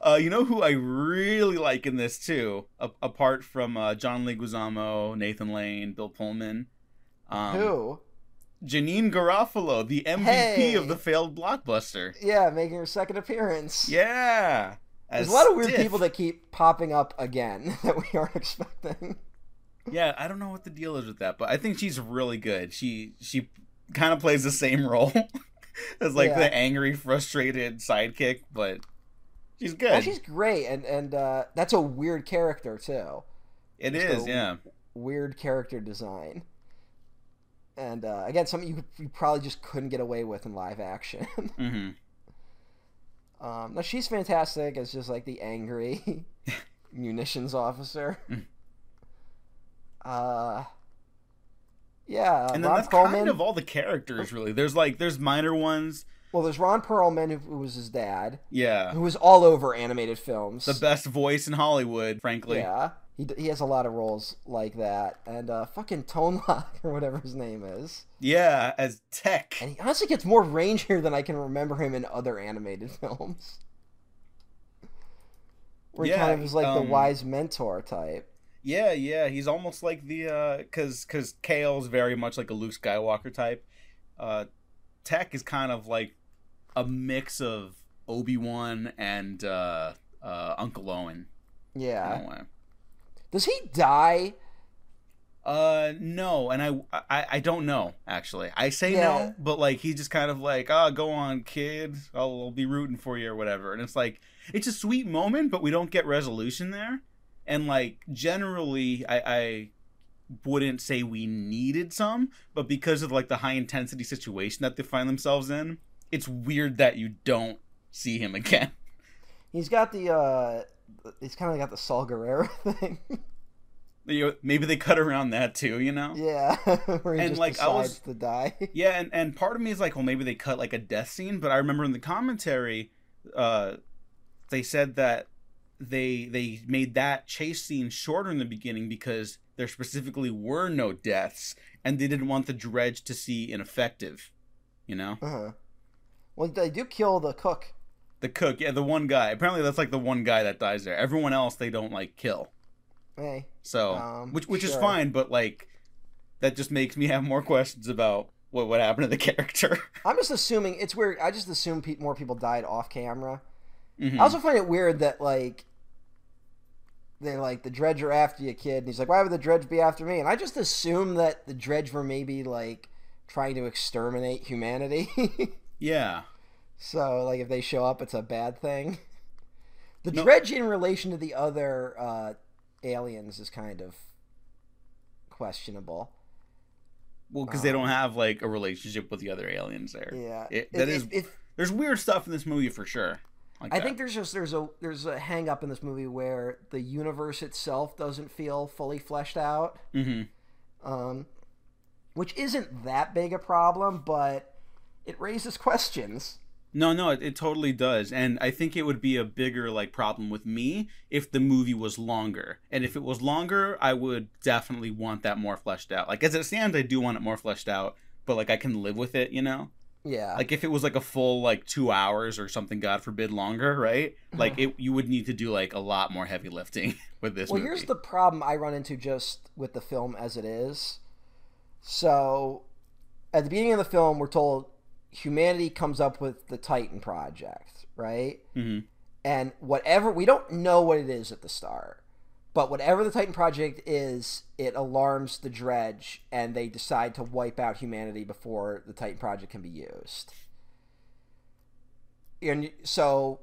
uh, you know who I really like in this too, a- apart from uh, John Leguizamo, Nathan Lane, Bill Pullman. Um, who? Janine Garofalo, the M V P hey. of the failed blockbuster. Yeah, making her second appearance. Yeah. There's a lot of weird stiff. people that keep popping up again that we aren't expecting. Yeah, I don't know what the deal is with that, but I think she's really good. She she kind of plays the same role as like yeah. the angry, frustrated sidekick, but she's good. Well, she's great, and and uh, that's a weird character too. It Just is, yeah. Weird character design. And, uh, again, something you, you probably just couldn't get away with in live action. Mm-hmm. um, no, she's fantastic as just, like, the angry munitions officer. Mm. Uh, yeah, and then Ron that's Perlman. kind of all the characters, really. There's, like, there's minor ones. Well, there's Ron Perlman, who, who was his dad. Yeah. Who was all over animated films. The best voice in Hollywood, frankly. Yeah. He, he has a lot of roles like that. And uh, fucking Tone Lock, or whatever his name is. Yeah, as Tech. And he honestly gets more range here than I can remember him in other animated films. Where yeah, he kind of is like um, the wise mentor type. Yeah, yeah. He's almost like the... Uh, because because Kale's very much like a Luke Skywalker type. Uh, Tech is kind of like a mix of Obi-Wan and uh, uh, Uncle Owen. Yeah. Anyway. Does he die? Uh, no, and I, I, I don't know, actually. I say yeah. no, but, like, he's just kind of like, oh, go on, kid. I'll, I'll be rooting for you or whatever. And it's like, it's a sweet moment, but we don't get resolution there. And, like, generally, I, I wouldn't say we needed some, but because of, like, the high-intensity situation that they find themselves in, it's weird that you don't see him again. He's got the, uh... he's kind of got the Saul Guerrero thing. Maybe they cut around that too, you know? Yeah, where he and just like, decides I was, to die. Yeah, and, and part of me is like, well, maybe they cut like a death scene, but I remember in the commentary, uh, they said that they they made that chase scene shorter in the beginning because there specifically were no deaths, and they didn't want the dredge to see ineffective, you know? Uh-huh. Well, they do kill the cook. The cook, yeah, the one guy. Apparently, that's like the one guy that dies there. Everyone else, they don't like kill. Hey. So, um, which which sure. is fine, but like, that just makes me have more questions about what what happened to the character. I'm just assuming it's weird. I just assume pe- more people died off camera. Mm-hmm. I also find it weird that like, they like the dredge are after you, kid, and he's like, why would the dredge be after me? And I just assume that the dredge were maybe like trying to exterminate humanity. Yeah. So, like, if they show up, it's a bad thing. The no. dredge in relation to the other uh, aliens is kind of questionable. Well, because um, they don't have, like, a relationship with the other aliens there. Yeah. It, that it, is, it, it, there's weird stuff in this movie for sure. Like I that. think there's just there's a, there's a hang-up in this movie where the universe itself doesn't feel fully fleshed out. Mm-hmm. Um, which isn't that big a problem, but it raises questions. No, no, it, it totally does. And I think it would be a bigger like problem with me if the movie was longer. And if it was longer, I would definitely want that more fleshed out. Like, as it stands, I do want it more fleshed out, but like I can live with it, you know? Yeah. Like if it was like a full like two hours or something, God forbid longer, right? Like it, you would need to do like a lot more heavy lifting with this well, movie. Well, here's the problem I run into just with the film as it is. So at the beginning of the film, we're told humanity comes up with the Titan Project, right? Mm-hmm. And whatever, we don't know what it is at the start, but whatever the Titan Project is, it alarms the Dredge, and they decide to wipe out humanity before the Titan Project can be used. And so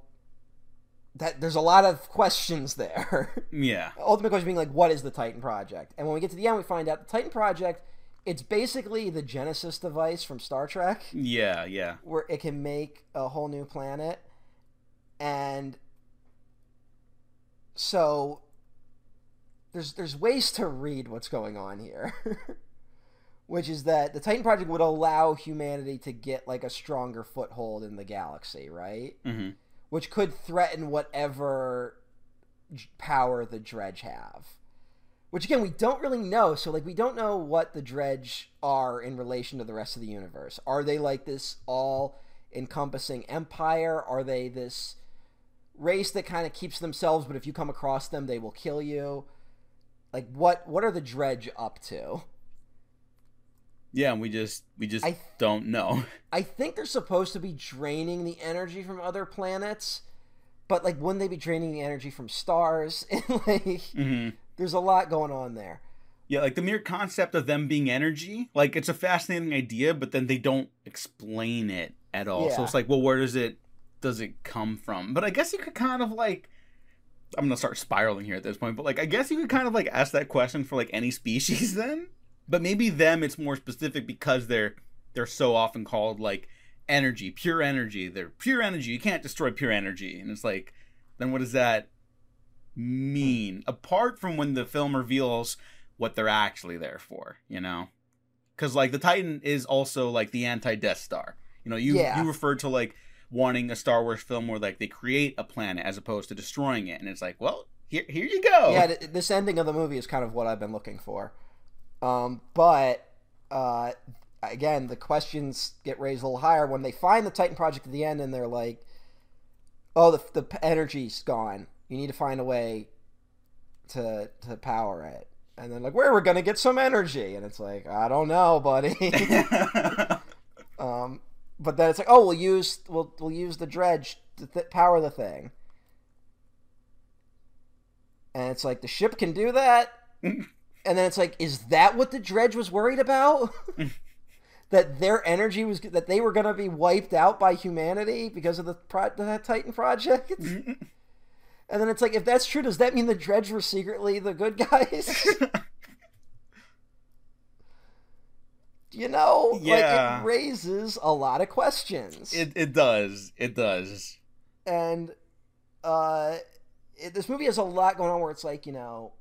that there's a lot of questions there. Yeah. Ultimate question being like, what is the Titan Project? And when we get to the end, we find out the Titan Project, it's basically the Genesis device from Star Trek. Yeah, yeah. Where it can make a whole new planet. And so there's there's ways to read what's going on here. Which is that the Titan Project would allow humanity to get like a stronger foothold in the galaxy, right? Mm-hmm. Which could threaten whatever power the Dredge have. Which, again, we don't really know. So, like, we don't know what the Dredge are in relation to the rest of the universe. Are they, like, this all-encompassing empire? Are they this race that kind of keeps themselves, but if you come across them, they will kill you? Like, what what are the Dredge up to? Yeah, and we just, we just th- don't know. I think they're supposed to be draining the energy from other planets. But, like, wouldn't they be draining the energy from stars? And, like... Mm-hmm. There's a lot going on there. Yeah, like the mere concept of them being energy, like it's a fascinating idea, but then they don't explain it at all. Yeah. So it's like, well, where does it does it come from? But I guess you could kind of like, I'm going to start spiraling here at this point, but like I guess you could kind of like ask that question for like any species then. But maybe them it's more specific because they're they're so often called like energy, pure energy. They're pure energy. You can't destroy pure energy. And it's like, then what is that mean, apart from when the film reveals what they're actually there for, you know? Because like the Titan is also like the anti-Death Star, you know. You yeah. you referred to like wanting a Star Wars film where like they create a planet as opposed to destroying it, and it's like, well, here here you go. Yeah, th- this ending of the movie is kind of what I've been looking for. Um, but uh, again, the questions get raised a little higher when they find the Titan Project at the end, and they're like, oh, the the energy's gone. You need to find a way to to power it. And then like, where we're gonna get some energy? And it's like, I don't know, buddy. um, but then it's like, oh, we'll use we'll we'll use the Dredge to th- power the thing. And it's like the ship can do that. And then it's like, is that what the Dredge was worried about? That their energy was that they were gonna be wiped out by humanity because of the pro- the Titan Project. And then it's like, if that's true, does that mean the Dredge were secretly the good guys? You know, yeah. Like it raises a lot of questions. It it does. It does. And uh, it, this movie has a lot going on where it's like, you know,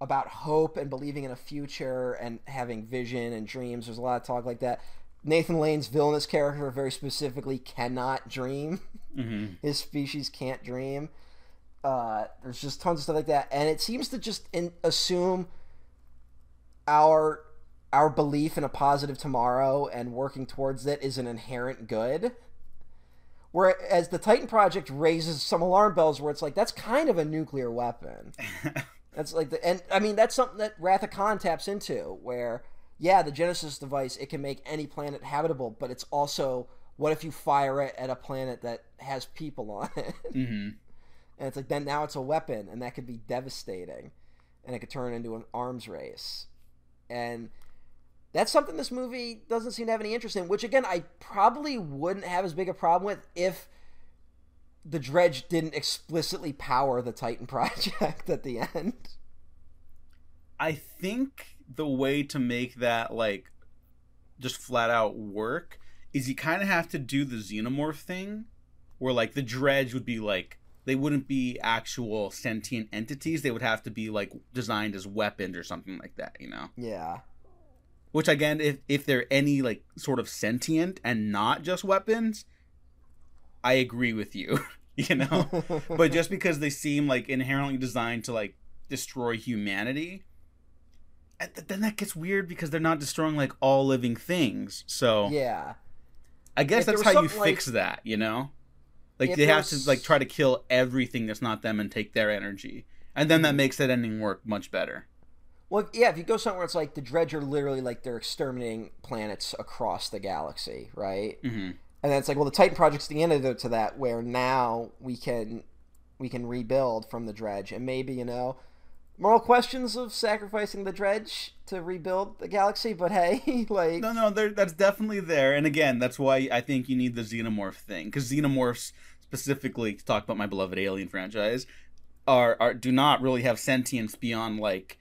about hope and believing in a future and having vision and dreams. There's a lot of talk like that. Nathan Lane's villainous character very specifically cannot dream. Mm-hmm. His species can't dream. Uh, there's just tons of stuff like that, and it seems to just in, assume our our belief in a positive tomorrow and working towards it is an inherent good. Whereas the Titan Project raises some alarm bells, where it's like that's kind of a nuclear weapon. That's like the and I mean that's something that Wrath of Khan taps into, where yeah, the Genesis device, it can make any planet habitable, but it's also what if you fire it at a planet that has people on it? Mm-hmm. And it's like, then now it's a weapon, and that could be devastating. And it could turn into an arms race. And that's something this movie doesn't seem to have any interest in, which, again, I probably wouldn't have as big a problem with if the Dredge didn't explicitly power the Titan Project at the end. I think the way to make that, like, just flat out work is you kind of have to do the xenomorph thing, where, like, the Dredge would be, like, they wouldn't be actual sentient entities. They would have to be, like, designed as weapons or something like that, you know? Yeah. Which, again, if, if they're any, like, sort of sentient and not just weapons, I agree with you, you know? But just because they seem like inherently designed to like destroy humanity, then that gets weird because they're not destroying like all living things. So yeah, I guess if that's how you fix like, that, you know? Like they have to like try to kill everything that's not them and take their energy. And then that makes that ending work much better. Well, yeah, if you go somewhere, it's like the Dredger literally, like, they're exterminating planets across the galaxy, right? Mm-hmm. And then it's like, well, the Titan Project's the antidote to that, where now we can we can rebuild from the Dredge. And maybe, you know, moral questions of sacrificing the Dredge to rebuild the galaxy, but hey, like... No, no, that's definitely there. And again, that's why I think you need the Xenomorph thing. Because Xenomorphs, specifically, to talk about my beloved Alien franchise, are, are do not really have sentience beyond, like...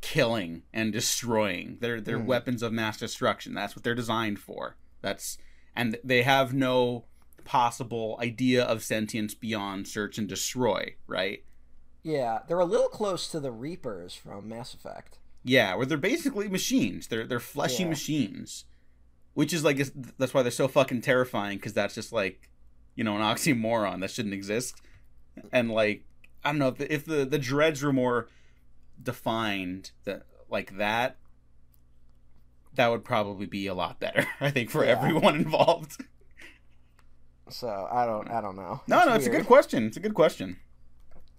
killing and destroying. They're they're mm. weapons of mass destruction. That's what they're designed for. That's and they have no possible idea of sentience beyond search and destroy, right? Yeah, they're a little close to the Reapers from Mass Effect. Yeah, where they're basically machines. They're they're fleshy yeah. machines, which is like that's why they're so fucking terrifying, because that's just like, you know, an oxymoron that shouldn't exist. And like, I don't know if the, if the the Dreads were more defined that like that that would probably be a lot better, I think, for yeah. everyone involved. So I don't I don't know. No, it's no weird. It's a good question. It's a good question.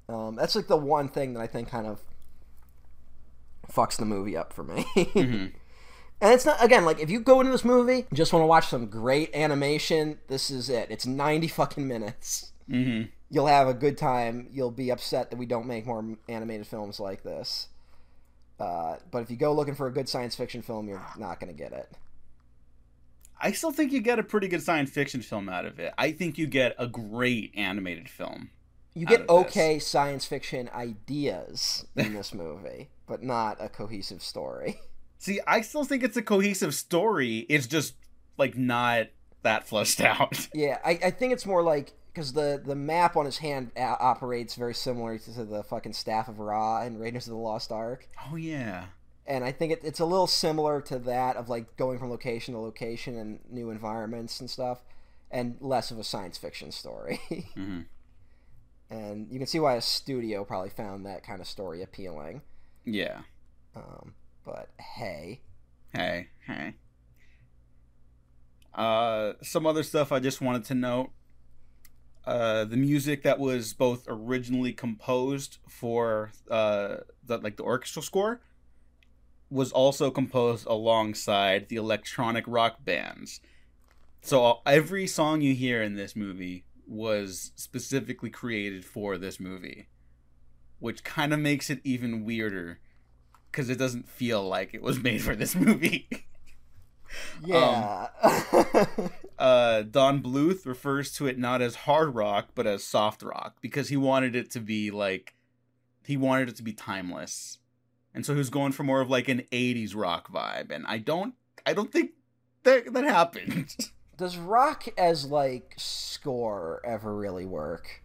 Um that's like the one thing that I think kind of fucks the movie up for me. Mm-hmm. And it's not, again, like if you go into this movie just want to watch some great animation, this is it. It's ninety fucking minutes. Mm-hmm. You'll have a good time. You'll be upset that we don't make more animated films like this. Uh, but if you go looking for a good science fiction film, you're not going to get it. I still think you get a pretty good science fiction film out of it. I think you get a great animated film. You get okay this. science fiction ideas in this movie, but not a cohesive story. See, I still think it's a cohesive story. It's just, like, not that fleshed out. Yeah, I, I think it's more like... Because the, the map on his hand a- operates very similar to the fucking Staff of Ra and Raiders of the Lost Ark. Oh, yeah. And I think it, it's a little similar to that of, like, going from location to location and new environments and stuff, and less of a science fiction story. Mm-hmm. And you can see why a studio probably found that kind of story appealing. Yeah. Um, but hey. Hey, hey. Uh, some other stuff I just wanted to note. Uh, the music that was both originally composed for uh, the, like the orchestral score was also composed alongside the electronic rock bands. So all, every song you hear in this movie was specifically created for this movie, which kind of makes it even weirder because it doesn't feel like it was made for this movie. Yeah. Um, uh, Don Bluth refers to it not as hard rock, but as soft rock, because he wanted it to be like, he wanted it to be timeless. And so he was going for more of like an eighties rock vibe. And I don't, I don't think that, that happened. Does rock as like score ever really work?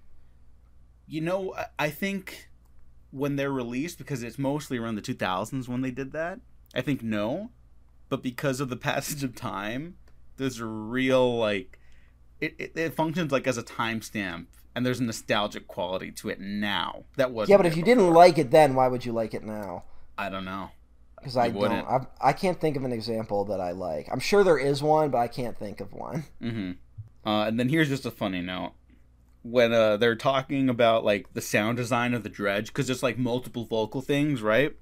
You know, I think when they're released, because it's mostly around the two thousands when they did that, I think no. But because of the passage of time, there's a real, like, it, it, it functions, like, as a timestamp, and there's a nostalgic quality to it now. That wasn't Yeah, but if you before. didn't like it then, why would you like it now? I don't know. Because I don't. I, I can't think of an example that I like. I'm sure there is one, but I can't think of one. Mm-hmm. Uh, and then here's just a funny note. When uh, they're talking about, like, the sound design of the Dredge, because it's, like, multiple vocal things, right?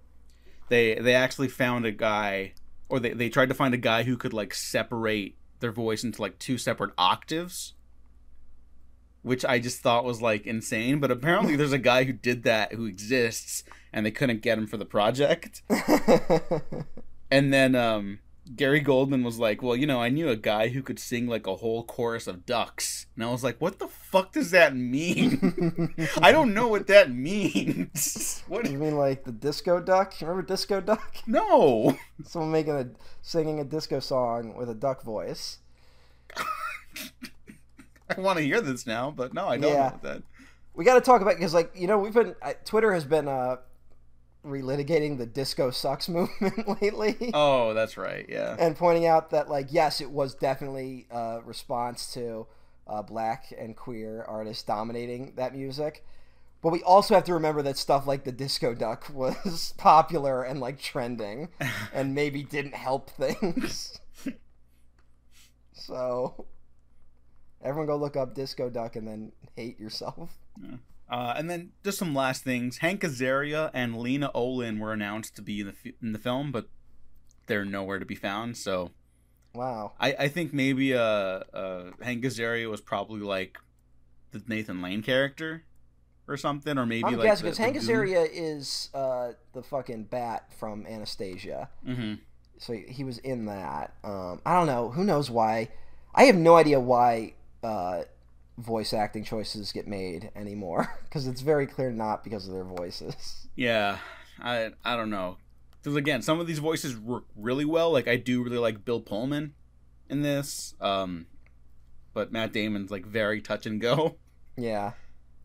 They, they actually found a guy... Or they, they tried to find a guy who could, like, separate their voice into, like, two separate octaves. Which I just thought was, like, insane. But apparently there's a guy who did that who exists, and they couldn't get him for the project. And then um, Gary Goldman was like, well, you know, I knew a guy who could sing, like, a whole chorus of ducks. And I was like, what the fuck does that mean? I don't know what that means. What do you mean, like the Disco Duck? Remember Disco Duck? No. Someone making a singing a disco song with a duck voice. I want to hear this now, but no, I don't yeah. know that. We got to talk about, because, like, you know, we've been uh, Twitter has been uh, relitigating the disco sucks movement lately. Oh, that's right. Yeah. And pointing out that, like, yes, it was definitely a response to uh, black and queer artists dominating that music. But we also have to remember that stuff like the Disco Duck was popular and like trending and maybe didn't help things. So everyone go look up Disco Duck and then hate yourself. Yeah. Uh, and then just some last things. Hank Azaria and Lena Olin were announced to be in the f in the film, but they're nowhere to be found. So wow. I, I think maybe uh, uh, Hank Azaria was probably like the Nathan Lane character or something, or maybe I'm like guessing, the, because the Hank Azaria is uh, the fucking bat from Anastasia. Mm-hmm. So he, he was in that. Um, I don't know. Who knows why? I have no idea why uh, voice acting choices get made anymore, because it's very clear not because of their voices. Yeah, I I don't know. Because again, some of these voices work really well. Like I do really like Bill Pullman in this, um, but Matt Damon's like very touch and go. Yeah.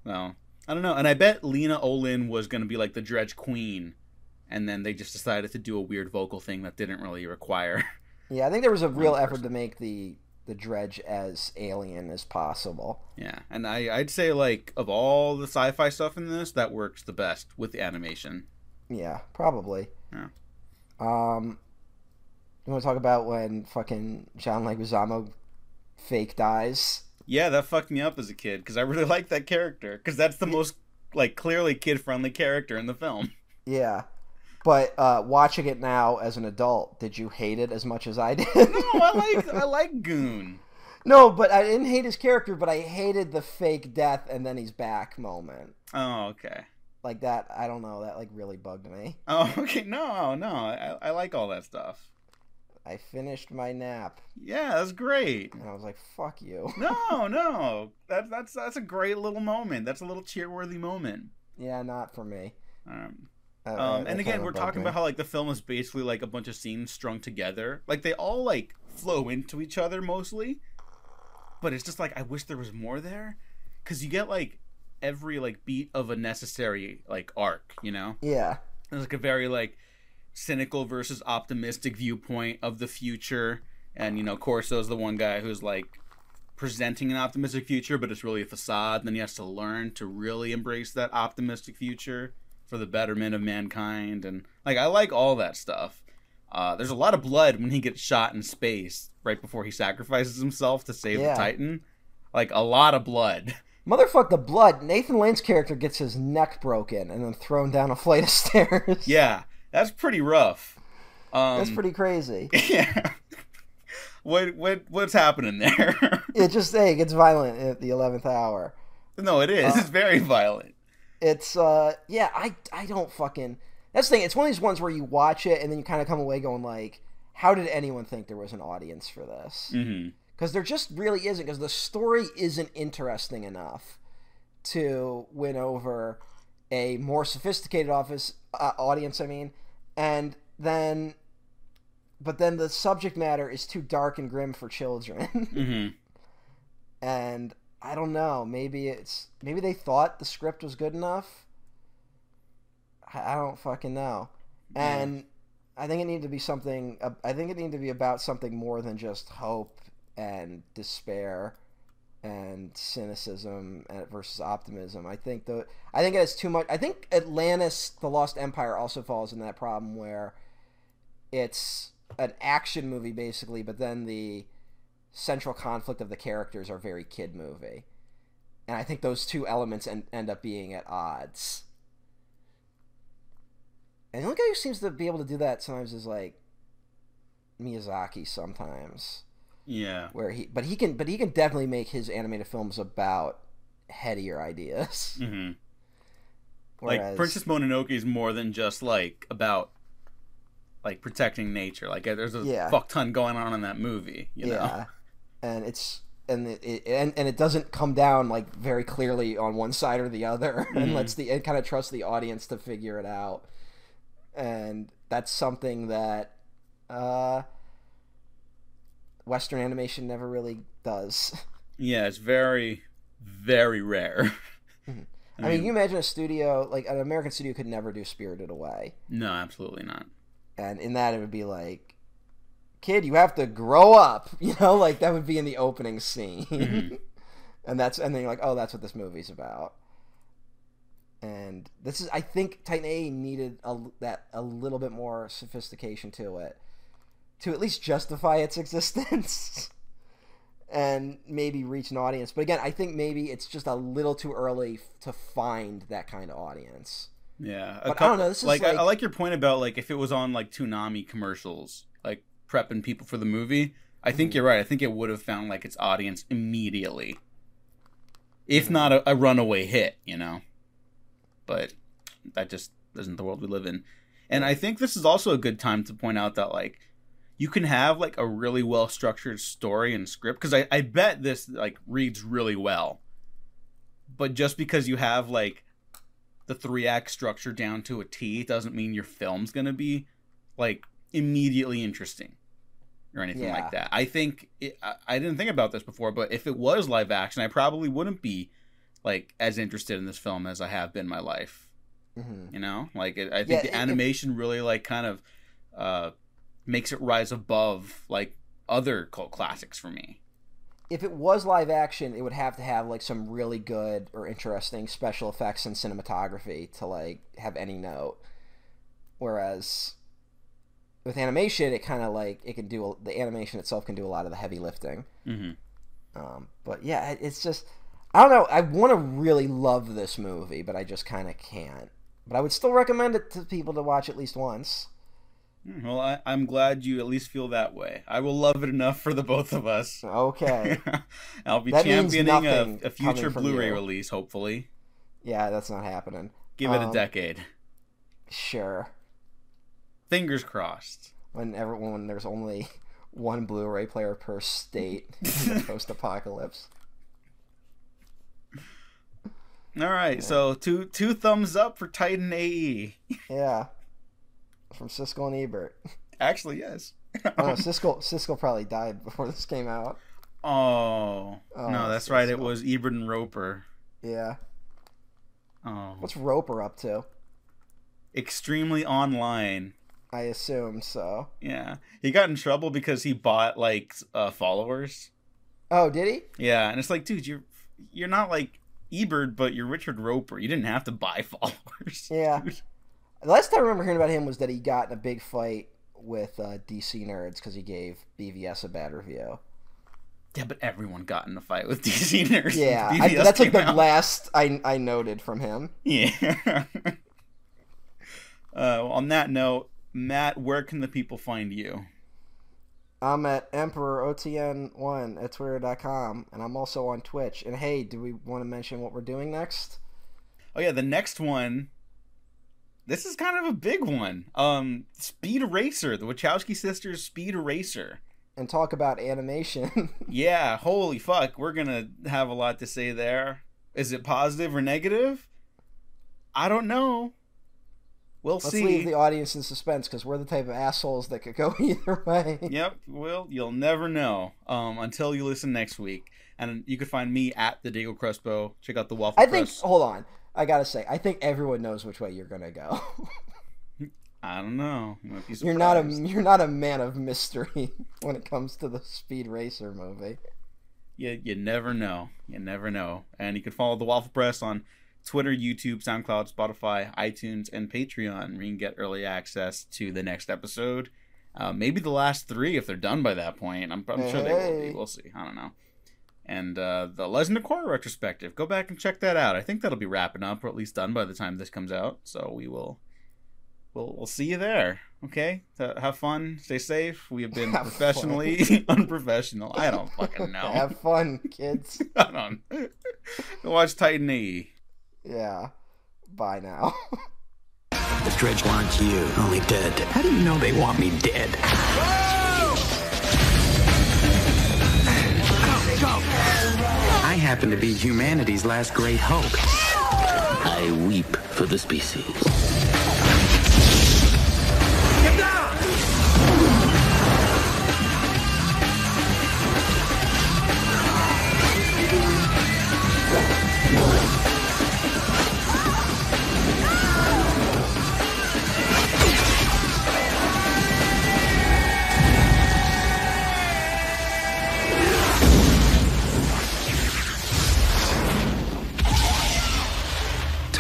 Well. I don't know, and I bet Lena Olin was going to be like the Dredge Queen, and then they just decided to do a weird vocal thing that didn't really require. Yeah, I think there was a real effort person. to make the the Dredge as alien as possible. Yeah, and I, I'd say like of all the sci-fi stuff in this, that works the best with the animation. Yeah, probably. Yeah. Um, you want to talk about when fucking John Leguizamo fake dies? Yeah, that fucked me up as a kid because I really liked that character because that's the most like clearly kid-friendly character in the film. Yeah, but uh, watching it now as an adult, did you hate it as much as I did? No, I like I like Goon. No, but I didn't hate his character, but I hated the fake death and then he's back moment. Oh, okay. Like that, I don't know. That like really bugged me. Oh, okay. No, no, I, I like all that stuff. I finished my nap. Yeah, that's great. And I was like, "Fuck you." No, no, that's that's that's a great little moment. That's a little cheerworthy moment. Yeah, not for me. Um, uh, um and again, we're talking me. about how like the film is basically like a bunch of scenes strung together. Like they all like flow into each other mostly, but it's just like I wish there was more there, because you get like every like beat of a necessary like arc, you know? Yeah. There's like a very like cynical versus optimistic viewpoint of the future, and you know Corso's the one guy who's like presenting an optimistic future, but it's really a facade, and then he has to learn to really embrace that optimistic future for the betterment of mankind. And like I like all that stuff. Uh there's a lot of blood when he gets shot in space right before he sacrifices himself to save yeah. the Titan. Like a lot of blood. Motherfuck the blood. Nathan Lane's character gets his neck broken and then thrown down a flight of stairs. Yeah. That's pretty rough. Um, That's pretty crazy. Yeah. What what what's happening there? It just hey, it gets violent at the eleventh hour. No, it is. Uh, it's very violent. It's uh yeah, I I don't fucking That's the thing. It's one of these ones where you watch it and then you kind of come away going like, how did anyone think there was an audience for this? Mm-hmm. Cuz there just really isn't, cuz the story isn't interesting enough to win over a more sophisticated office uh, audience, I mean. And then, but then the subject matter is too dark and grim for children. Mm-hmm. And I don't know, maybe it's, maybe they thought the script was good enough. I don't fucking know. Yeah. And I think it needed to be something, I think it needed to be about something more than just hope and despair and cynicism versus optimism. I think the I think it has too much. I think Atlantis, The Lost Empire, also falls in that problem where it's an action movie basically, but then the central conflict of the characters are very kid movie, and I think those two elements end, end up being at odds. And the only guy who seems to be able to do that sometimes is like Miyazaki sometimes. Yeah, where he but he can but he can definitely make his animated films about headier ideas. Mm-hmm. Whereas, like Princess Mononoke is more than just like about like protecting nature. Like there's a yeah. fuck ton going on in that movie. You yeah, know? and it's and it, it and and it doesn't come down like very clearly on one side or the other, mm-hmm. and lets the and kind of trusts the audience to figure it out. And that's something that. Uh, Western animation never really does. Yeah, it's very, very rare. I, mean, I mean, you imagine a studio, like an American studio could never do Spirited Away. No, absolutely not. And in that it would be like, kid, you have to grow up. You know, like that would be in the opening scene. Mm-hmm. And that's and then you're like, oh, that's what this movie's about. And this is, I think, Titan A E needed a, that a little bit more sophistication to it, to at least justify its existence, and maybe reach an audience. But again, I think maybe it's just a little too early to find that kind of audience. Yeah, but couple, I don't know. This is like, like I, I like your point about like if it was on like Toonami commercials, like prepping people for the movie. I think mm-hmm. you're right. I think it would have found like its audience immediately, if mm-hmm. not a, a runaway hit, you know. But that just isn't the world we live in. And I think this is also a good time to point out that, like, you can have, like, a really well-structured story and script. Because I, I bet this, like, reads really well. But just because you have, like, the three-act structure down to a T doesn't mean your film's going to be, like, immediately interesting or anything yeah. like that. I think it, I, I didn't think about this before, but if it was live action, I probably wouldn't be like as interested in this film as I have been in my life, mm-hmm. you know, like it, I think yeah, the animation it, it, really like kind of uh, makes it rise above like other cult classics for me. If it was live action, it would have to have like some really good or interesting special effects and cinematography to like have any note. Whereas with animation, it kind of like it can do the animation itself can do a lot of the heavy lifting. Mm-hmm. Um, but yeah, it's just. I don't know. I want to really love this movie, but I just kind of can't. But I would still recommend it to people to watch at least once. Well, I, I'm glad you at least feel that way. I will love it enough for the both of us. Okay. I'll be that championing a, a future Blu-ray you. release, hopefully. Yeah, that's not happening. Give um, it a decade. Sure. Fingers crossed. When everyone, when there's only one Blu-ray player per state in the post-apocalypse. All right, yeah. so two two thumbs up for Titan A E. Yeah, from Siskel and Ebert. Actually, yes. Oh, no, Siskel Siskel probably died before this came out. Oh, oh no, that's Siskel. right. It was Ebert and Roper. Yeah. Oh. What's Roper up to? Extremely online. I assume so. Yeah, he got in trouble because he bought like uh, followers. Oh, did he? Yeah, and it's like, dude, you're you're not like. Ebert, but you're Richard Roper. You didn't have to buy followers. Yeah. Dude. The last time I remember hearing about him was that he got in a big fight with uh, D C Nerds because he gave B V S a bad review. Yeah, but everyone got in a fight with D C Nerds. Yeah, I, that's like the out. last I, I noted from him. Yeah. uh, well, on that note, Matt, where can the people find you? I'm at Emperor O T N one at Twitter dot com, and I'm also on Twitch. And hey, do we want to mention what we're doing next? Oh yeah, the next one. This is kind of a big one. Um, Speed Racer, the Wachowski sisters' Speed Racer. And talk about animation. Yeah, holy fuck, we're gonna have a lot to say there. Is it positive or negative? I don't know. We'll Let's see. leave the audience in suspense because we're the type of assholes that could go either way. Yep. Well, you'll never know um, until you listen next week. And you can find me at the Diego Crespo. Check out the Waffle I Press. think. Hold on. I gotta say, I think everyone knows which way you're gonna go. I don't know. You might be surprised. You're not a you're not a man of mystery when it comes to the Speed Racer movie. Yeah, you never know. You never know. And you can follow the Waffle Press on Twitter, YouTube, SoundCloud, Spotify, iTunes, and Patreon, where you can get early access to the next episode. Uh, maybe the last three if they're done by that point. I'm, I'm hey. sure they will be. We'll see. I don't know. And uh, the Legend of Korra retrospective. Go back and check that out. I think that'll be wrapping up, or at least done by the time this comes out. So we will, we'll, we'll see you there. Okay? So have fun. Stay safe. We have been have professionally unprofessional. I don't fucking know. Have fun, kids. I don't know. Watch Titan A E. Yeah. Bye now. The Dredge wants you only dead. How do you know they want me dead? Whoa! Go, go. I happen to be humanity's last great hope. I weep for the species. Get down!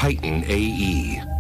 Titan A E